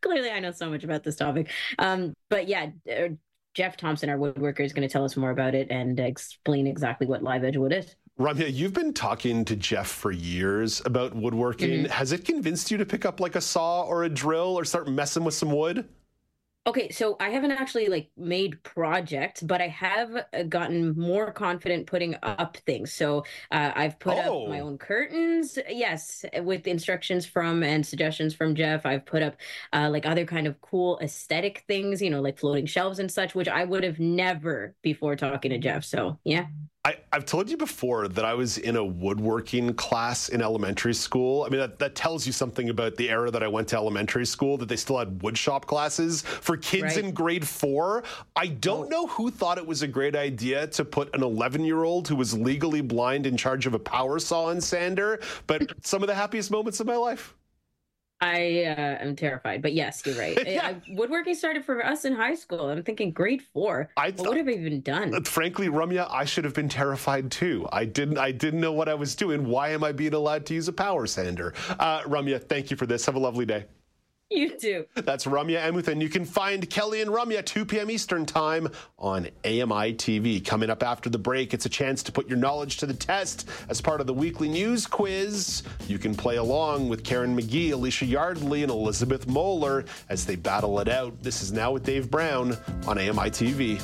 Clearly, I know so much about this topic. Um, but yeah, uh, Jeff Thompson, our woodworker, is going to tell us more about it and explain exactly what live edge wood is. Rumya, you've been talking to Jeff for years about woodworking. Mm-hmm. Has it convinced you to pick up like a saw or a drill or start messing with some wood? Okay, so I haven't actually like made projects, but I have gotten more confident putting up things. So uh, I've put oh. up my own curtains, yes, with instructions from and suggestions from Jeff. I've put up uh, like other kind of cool aesthetic things, you know, like floating shelves and such, which I would have never before talking to Jeff. So yeah. I, I've told you before that I was in a woodworking class in elementary school. I mean, that, that tells you something about the era that I went to elementary school, that they still had woodshop classes for kids right. in grade four. I don't oh. know who thought it was a great idea to put an eleven-year-old who was legally blind in charge of a power saw and sander, but some of the happiest moments of my life. I uh, am terrified, but yes, you're right. yeah. I, woodworking started for us in high school. I'm thinking grade four. I th- what would have I even done? Frankly, Rumya, I should have been terrified too. I didn't. I didn't know what I was doing. Why am I being allowed to use a power sander? Uh, Rumya, thank you for this. Have a lovely day. You too. That's Rumya Amuthan. You can find Kelly and Rumya two p.m. Eastern Time on A M I T V. Coming up after the break, it's a chance to put your knowledge to the test as part of the weekly news quiz. You can play along with Karen McGee, Alicia Yardley, and Elizabeth Moeller as they battle it out. This is Now with Dave Brown on A M I T V.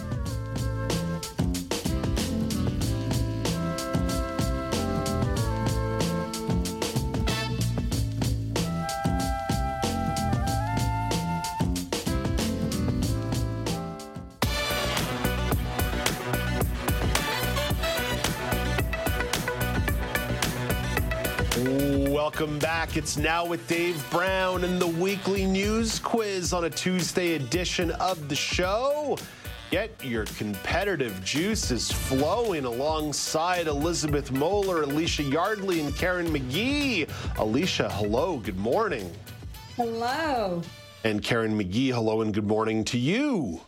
Welcome back. It's Now with Dave Brown and the weekly news quiz on a Tuesday edition of the show. Get your competitive juices flowing alongside Elizabeth Moeller, Alicia Yardley, and Karen McGee. Alicia, hello. Good morning. Hello. And Karen McGee, hello and good morning to you.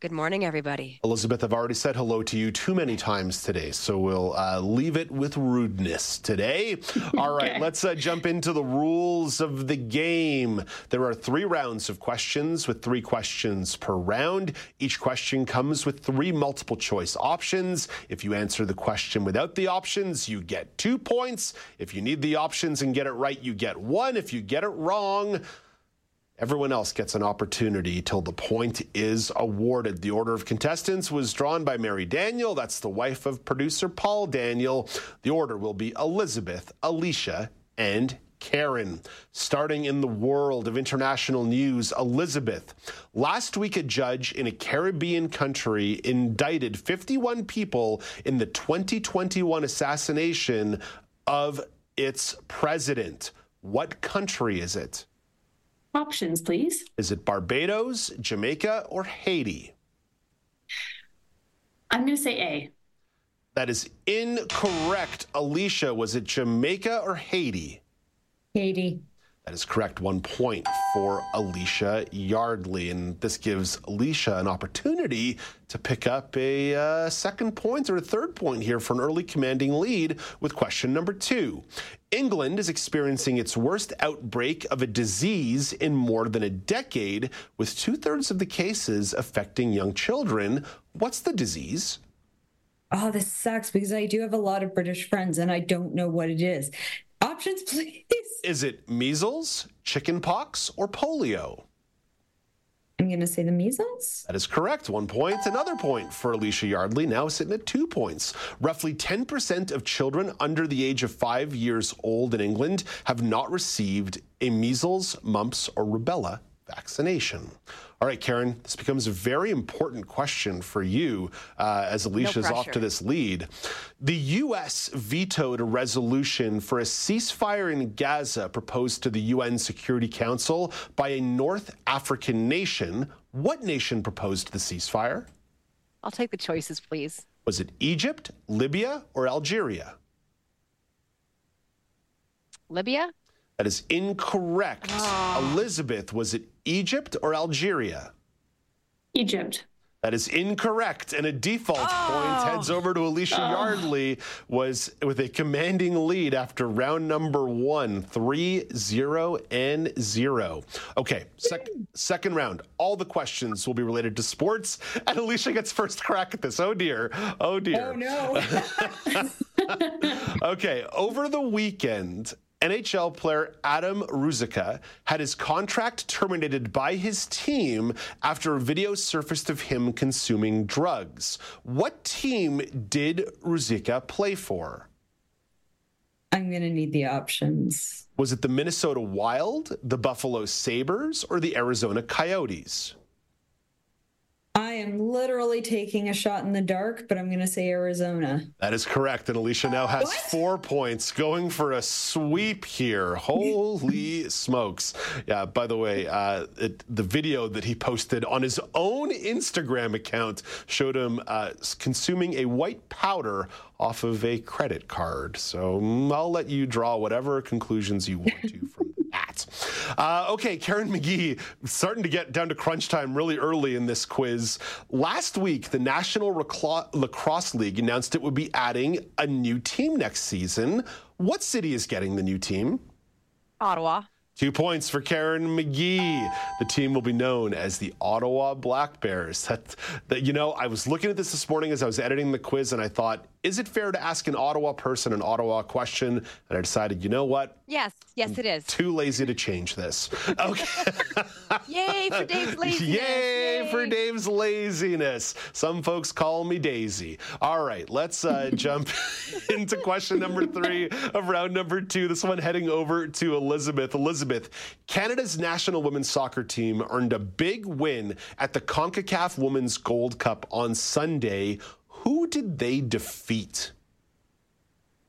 Good morning, everybody. Elizabeth, I've already said hello to you too many times today, so we'll uh, leave it with rudeness today. All right, okay. let's uh, jump into the rules of the game. There are three rounds of questions with three questions per round. Each question comes with three multiple choice options. If you answer the question without the options, you get two points. If you need the options and get it right, you get one. If you get it wrong, everyone else gets an opportunity till the point is awarded. The order of contestants was drawn by Mary Daniel. That's the wife of producer Paul Daniel. The order will be Elizabeth, Alicia, and Karen. Starting in the world of international news, Elizabeth. Last week, a judge in a Caribbean country indicted fifty-one people in the twenty twenty-one assassination of its president. What country is it? Options, please. Is it Barbados, Jamaica, or Haiti? I'm going to say A. That is incorrect. Alicia, was it Jamaica or Haiti? Haiti. That is correct. One point for Alicia Yardley. And this gives Alicia an opportunity to pick up a uh, second point or a third point here for an early commanding lead with question number two. England is experiencing its worst outbreak of a disease in more than a decade, with two-thirds of the cases affecting young children. What's the disease? Oh, this sucks because I do have a lot of British friends and I don't know what it is. Options, please. Is it measles, chickenpox, or polio? I'm going to say the measles. That is correct. One point. Another point for Alicia Yardley, now sitting at two points. Roughly ten percent of children under the age of five years old in England have not received a measles, mumps, or rubella vaccination. All right, Karen, this becomes a very important question for you uh, as Alicia's no off to this lead. The U S vetoed a resolution for a ceasefire in Gaza proposed to the U N Security Council by a North African nation. What nation proposed the ceasefire? I'll take the choices, please. Was it Egypt, Libya, or Algeria? Libya? That is incorrect. Oh. Elizabeth, was it Egypt or Algeria? Egypt. That is incorrect, and a default oh. point heads over to Alicia oh. Yardley was with a commanding lead after round number one, three, zero, and zero. Okay, sec- second round. All the questions will be related to sports, and Alicia gets first crack at this. Oh, dear. Oh, dear. Oh, no. Okay, over the weekend, N H L player Adam Ruzica had his contract terminated by his team after a video surfaced of him consuming drugs. What team did Ruzica play for? I'm going to need the options. Was it the Minnesota Wild, the Buffalo Sabres, or the Arizona Coyotes? I am literally taking a shot in the dark, but I'm going to say Arizona. That is correct. And Alicia now has what? four points going for a sweep here. Holy smokes. Yeah, by the way, uh, it, the video that he posted on his own Instagram account showed him uh, consuming a white powder off of a credit card. So I'll let you draw whatever conclusions you want to from that. Uh, okay, Karen McGee, starting to get down to crunch time really early in this quiz. Last week, the National Recla- Lacrosse League announced it would be adding a new team next season. What city is getting the new team? Ottawa. Two points for Karen McGee. The team will be known as the Ottawa Black Bears. That, that, you know, I was looking at this this morning as I was editing the quiz, and I thought, is it fair to ask an Ottawa person an Ottawa question? And I decided, you know what? Yes, yes, I'm it is. Too lazy to change this. Okay. Yay for Dave's laziness. Yay, Yay for Dave's laziness. Some folks call me Daisy. All right, let's uh, jump into question number three of round number two. This one heading over to Elizabeth. Elizabeth. Canada's national women's soccer team earned a big win at the CONCACAF Women's Gold Cup on Sunday. Who did they defeat?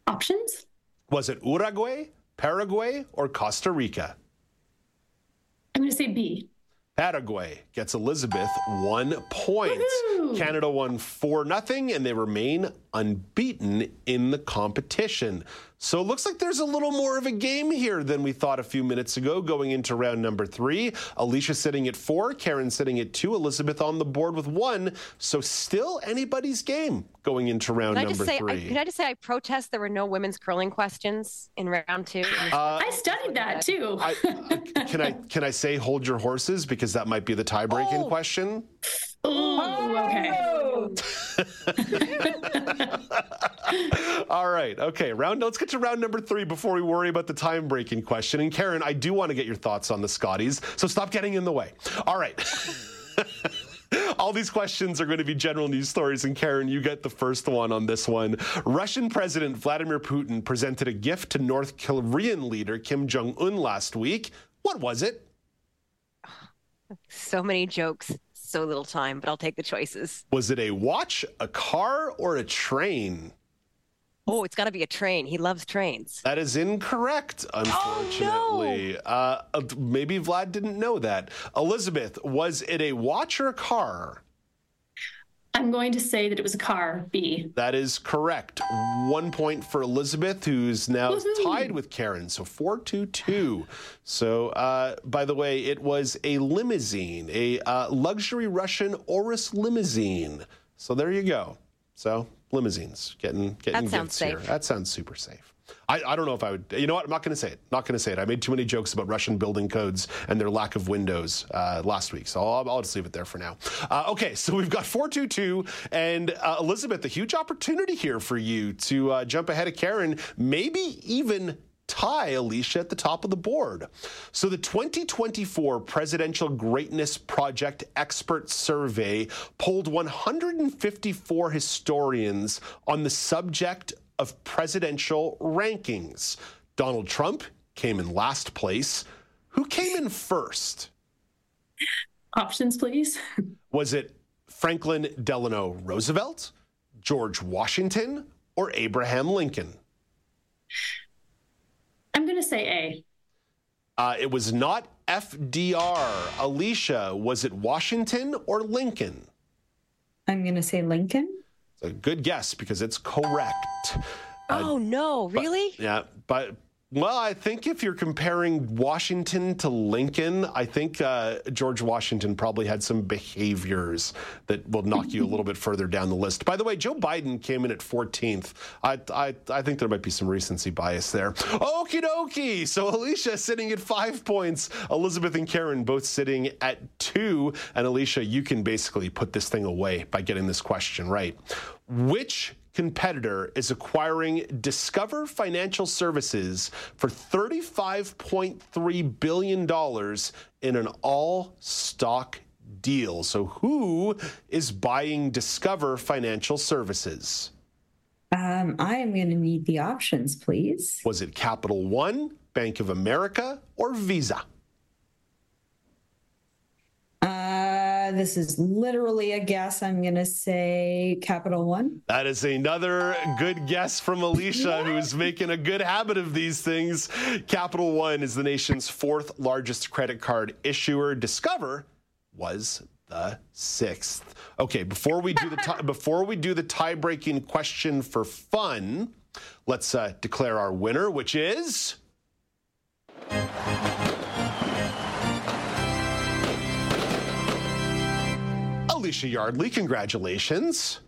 Options? Was it Uruguay, Paraguay, or Costa Rica? I'm going to say B. Paraguay gets Elizabeth one point. Woo-hoo! Canada won four nothing, and they remain unbeaten in the competition. So it looks like there's a little more of a game here than we thought a few minutes ago going into round number three. Alicia sitting at four, Karen sitting at two, Elizabeth on the board with one. So still anybody's game going into round number three. Can I just say I protest there were no women's curling questions in round two? Uh, I studied that too. I, uh, can I can I say hold your horses because that might be the tie-breaking oh. question? Ooh, okay. All right. Okay. Round. Let's get to round number three before we worry about the time-breaking question. And Karen, I do want to get your thoughts on the Scotties, so stop getting in the way. All right. All these questions are going to be general news stories, and Karen, you get the first one on this one. Russian President Vladimir Putin presented a gift to North Korean leader Kim Jong-un last week. What was it? So many jokes. So little time, but I'll take the choices. Was it a watch, a car, or a train? Oh, it's got to be a train. He loves trains. That is incorrect, unfortunately. Oh, no. uh, maybe Vlad didn't know that. Elizabeth, was it a watch or a car? I'm going to say that it was a car, B. That is correct. One point for Elizabeth, who's now Woo-hoo. tied with Karen, so four two two. So, uh, by the way, it was a limousine, a uh, luxury Russian Urus limousine. So there you go. So limousines, getting getting that sounds safe. Here. That sounds super safe. I, I don't know if I would. You know what? I'm not going to say it. Not going to say it. I made too many jokes about Russian building codes and their lack of windows uh, last week. So I'll, I'll just leave it there for now. Uh, okay, so we've got four two two. And uh, Elizabeth, a huge opportunity here for you to uh, jump ahead of Karen, maybe even tie Alicia at the top of the board. So the twenty twenty-four Presidential Greatness Project Expert Survey polled one hundred fifty-four historians on the subject of of presidential rankings. Donald Trump came in last place. Who came in first? Options, please. Was it Franklin Delano Roosevelt, George Washington, or Abraham Lincoln? I'm going to say A. Uh, it was not F D R. Alicia, was it Washington or Lincoln? I'm going to say Lincoln. A good guess because it's correct. Oh uh, no, really? But, yeah, but well, I think if you're comparing Washington to Lincoln, I think uh, George Washington probably had some behaviors that will knock you a little bit further down the list. By the way, Joe Biden came in at fourteenth. I I, I think there might be some recency bias there. Okie dokie. So Alicia sitting at five points. Elizabeth and Karen both sitting at two. And Alicia, you can basically put this thing away by getting this question right. Which competitor is acquiring Discover Financial Services for thirty-five point three billion dollars in an all-stock deal? So who is buying Discover Financial Services? Um, I am going to need the options, please. Was it Capital One, Bank of America, or Visa? Uh, this is literally a guess. I'm going to say Capital One. That is another good guess from Alicia, who's making a good habit of these things. Capital One is the nation's fourth largest credit card issuer. Discover was the sixth. Okay, before we do the t- before we do the tie-breaking question for fun, let's uh, declare our winner, which is Alicia Yardley, congratulations.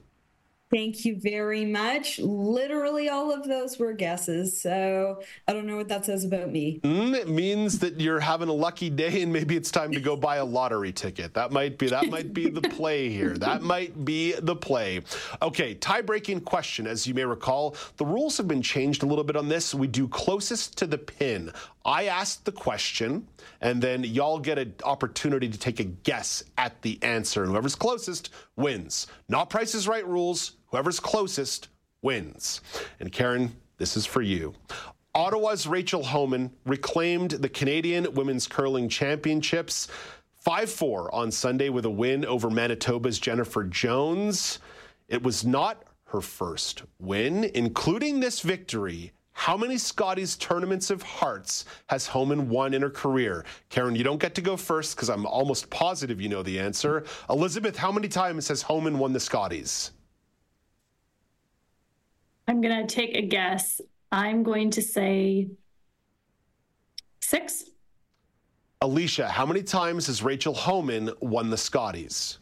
Thank you very much. Literally all of those were guesses, so I don't know what that says about me. Mm, it means that you're having a lucky day and maybe it's time to go buy a lottery ticket. That mimight be that might be the play here. That might be the play. Okay, tie-breaking question. As you may recall, the rules have been changed a little bit on this. We do closest to the pin. I ask the question, and then y'all get an opportunity to take a guess at the answer. And whoever's closest wins. Not Price is Right rules. Whoever's closest wins. And Karen, this is for you. Ottawa's Rachel Homan reclaimed the Canadian Women's Curling Championships five four on Sunday with a win over Manitoba's Jennifer Jones. It was not her first win, including this victory. How many Scotties Tournaments of Hearts has Homan won in her career? Karen, you don't get to go first because I'm almost positive you know the answer. Elizabeth, how many times has Homan won the Scotties? I'm going to take a guess. I'm going to say six. Alicia, how many times has Rachel Homan won the Scotties?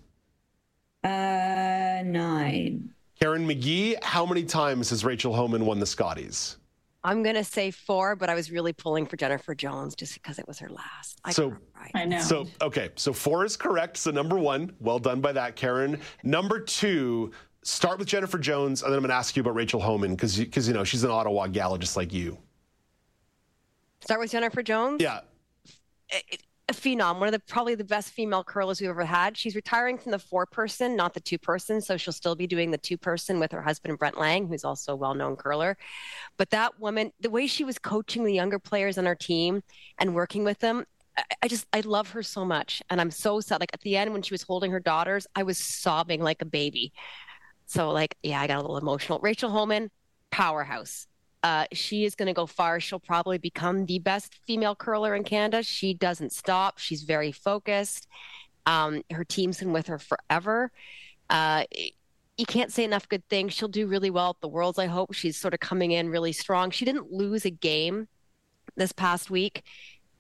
Uh, nine. Karen McGee, how many times has Rachel Homan won the Scotties? I'm going to say four, but I was really pulling for Jennifer Jones just because it was her last. I so, right. I know. So, okay, so four is correct. So number one, well done by that, Karen. Number two, start with Jennifer Jones, and then I'm going to ask you about Rachel Homan because, because you know, she's an Ottawa gal just like you. Start with Jennifer Jones? Yeah. A, a phenom, one of the probably the best female curlers we've ever had. She's retiring from the four-person, not the two-person, so she'll still be doing the two-person with her husband, Brent Lang, who's also a well-known curler. But that woman, the way she was coaching the younger players on our team and working with them, I just, I love her so much. And I'm so sad. Like, at the end when she was holding her daughters, I was sobbing like a baby. So, like, yeah, I got a little emotional. Rachel Homan, powerhouse. Uh, she is going to go far. She'll probably become the best female curler in Canada. She doesn't stop. She's very focused. Um, her team's been with her forever. Uh, you can't say enough good things. She'll do really well at the Worlds, I hope. She's sort of coming in really strong. She didn't lose a game this past week.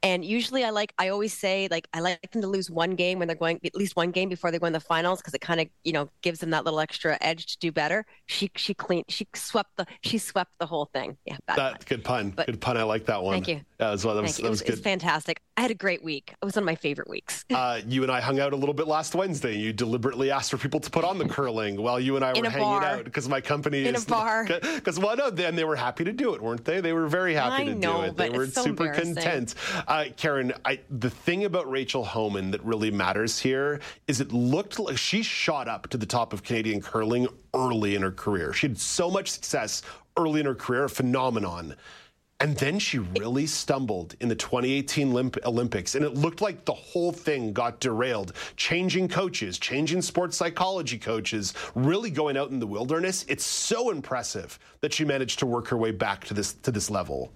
And usually I like, I always say, like, I like them to lose one game when they're going, at least one game before they go in the finals, because it kind of, you know, gives them that little extra edge to do better. She, she cleaned, she swept the, she swept the whole thing. Yeah. That pun. Good pun. But, good pun. I like that one. Thank you. Yeah, as well. That was, that was, it was, that was good. It was fantastic. I had a great week. It was one of my favorite weeks. uh, you and I hung out a little bit last Wednesday. You deliberately asked for people to put on the curling while you and I in were hanging bar. out because my company in is. In a bar. Because, well, no, then they were happy to do it, weren't they? They were very happy I to know, do it. They were so super content. Uh, Uh, Karen, I, the thing about Rachel Homan that really matters here is it looked like she shot up to the top of Canadian curling early in her career. She had so much success early in her career, a phenomenon. And then she really stumbled in the twenty eighteen Olymp- Olympics, and it looked like the whole thing got derailed. Changing coaches, changing sports psychology coaches, really going out in the wilderness. It's so impressive that she managed to work her way back to this to this level.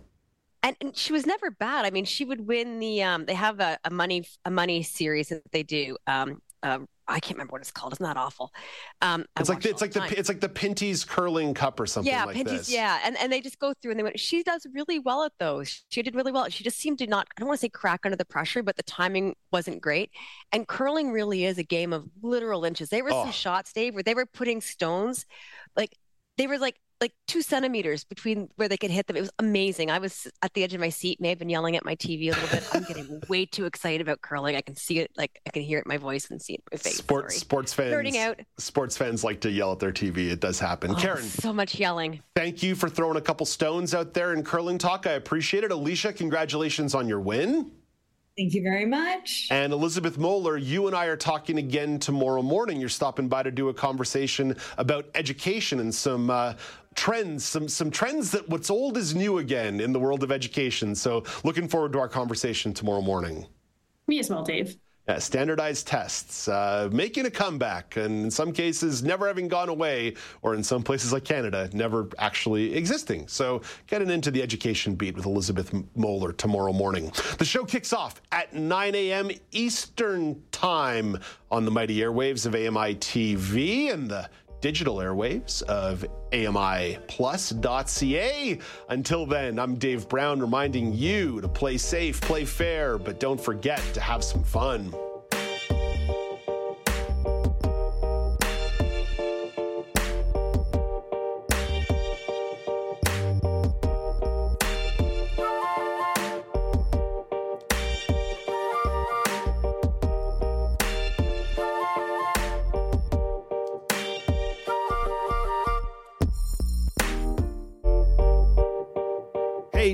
And, and she was never bad. I mean, she would win the. Um, they have a, a money a money series that they do. Um, uh, I can't remember what it's called. It's not awful. Um, it's like the, it's like the, the it's like the Pinty's Curling Cup or something. Yeah, like Pinty's. This. Yeah, and and they just go through and they went. She does really well at those. She did really well. She just seemed to not. I don't want to say crack under the pressure, but the timing wasn't great. And curling really is a game of literal inches. There were oh. some shots, Dave, where they were putting stones, like they were like. like two centimeters between where they could hit them. It was amazing. I was at the edge of my seat, may have been yelling at my T V a little bit. I'm getting way too excited about curling. I can see it. Like I can hear it in my voice and see it in my face. Sports, sports fans, Nerding out. sports fans like to yell at their T V. It does happen. Oh, Karen, so much yelling. Thank you for throwing a couple stones out there in curling talk. I appreciate it. Alicia, congratulations on your win. Thank you very much. And Elizabeth Moeller, you and I are talking again tomorrow morning. You're stopping by to do a conversation about education and some uh, trends, some some trends that what's old is new again in the world of education. So looking forward to our conversation tomorrow morning. Me as well, Dave. Yeah, standardized tests, uh, making a comeback, and in some cases never having gone away, or in some places like Canada, never actually existing. So getting into the education beat with Elizabeth Moeller tomorrow morning. The show kicks off at nine a.m. Eastern Time on the mighty airwaves of A M I T V and the digital airwaves of A M I plus dot C A. Until then, I'm Dave Brown reminding you to play safe, play fair, but don't forget to have some fun. Hey,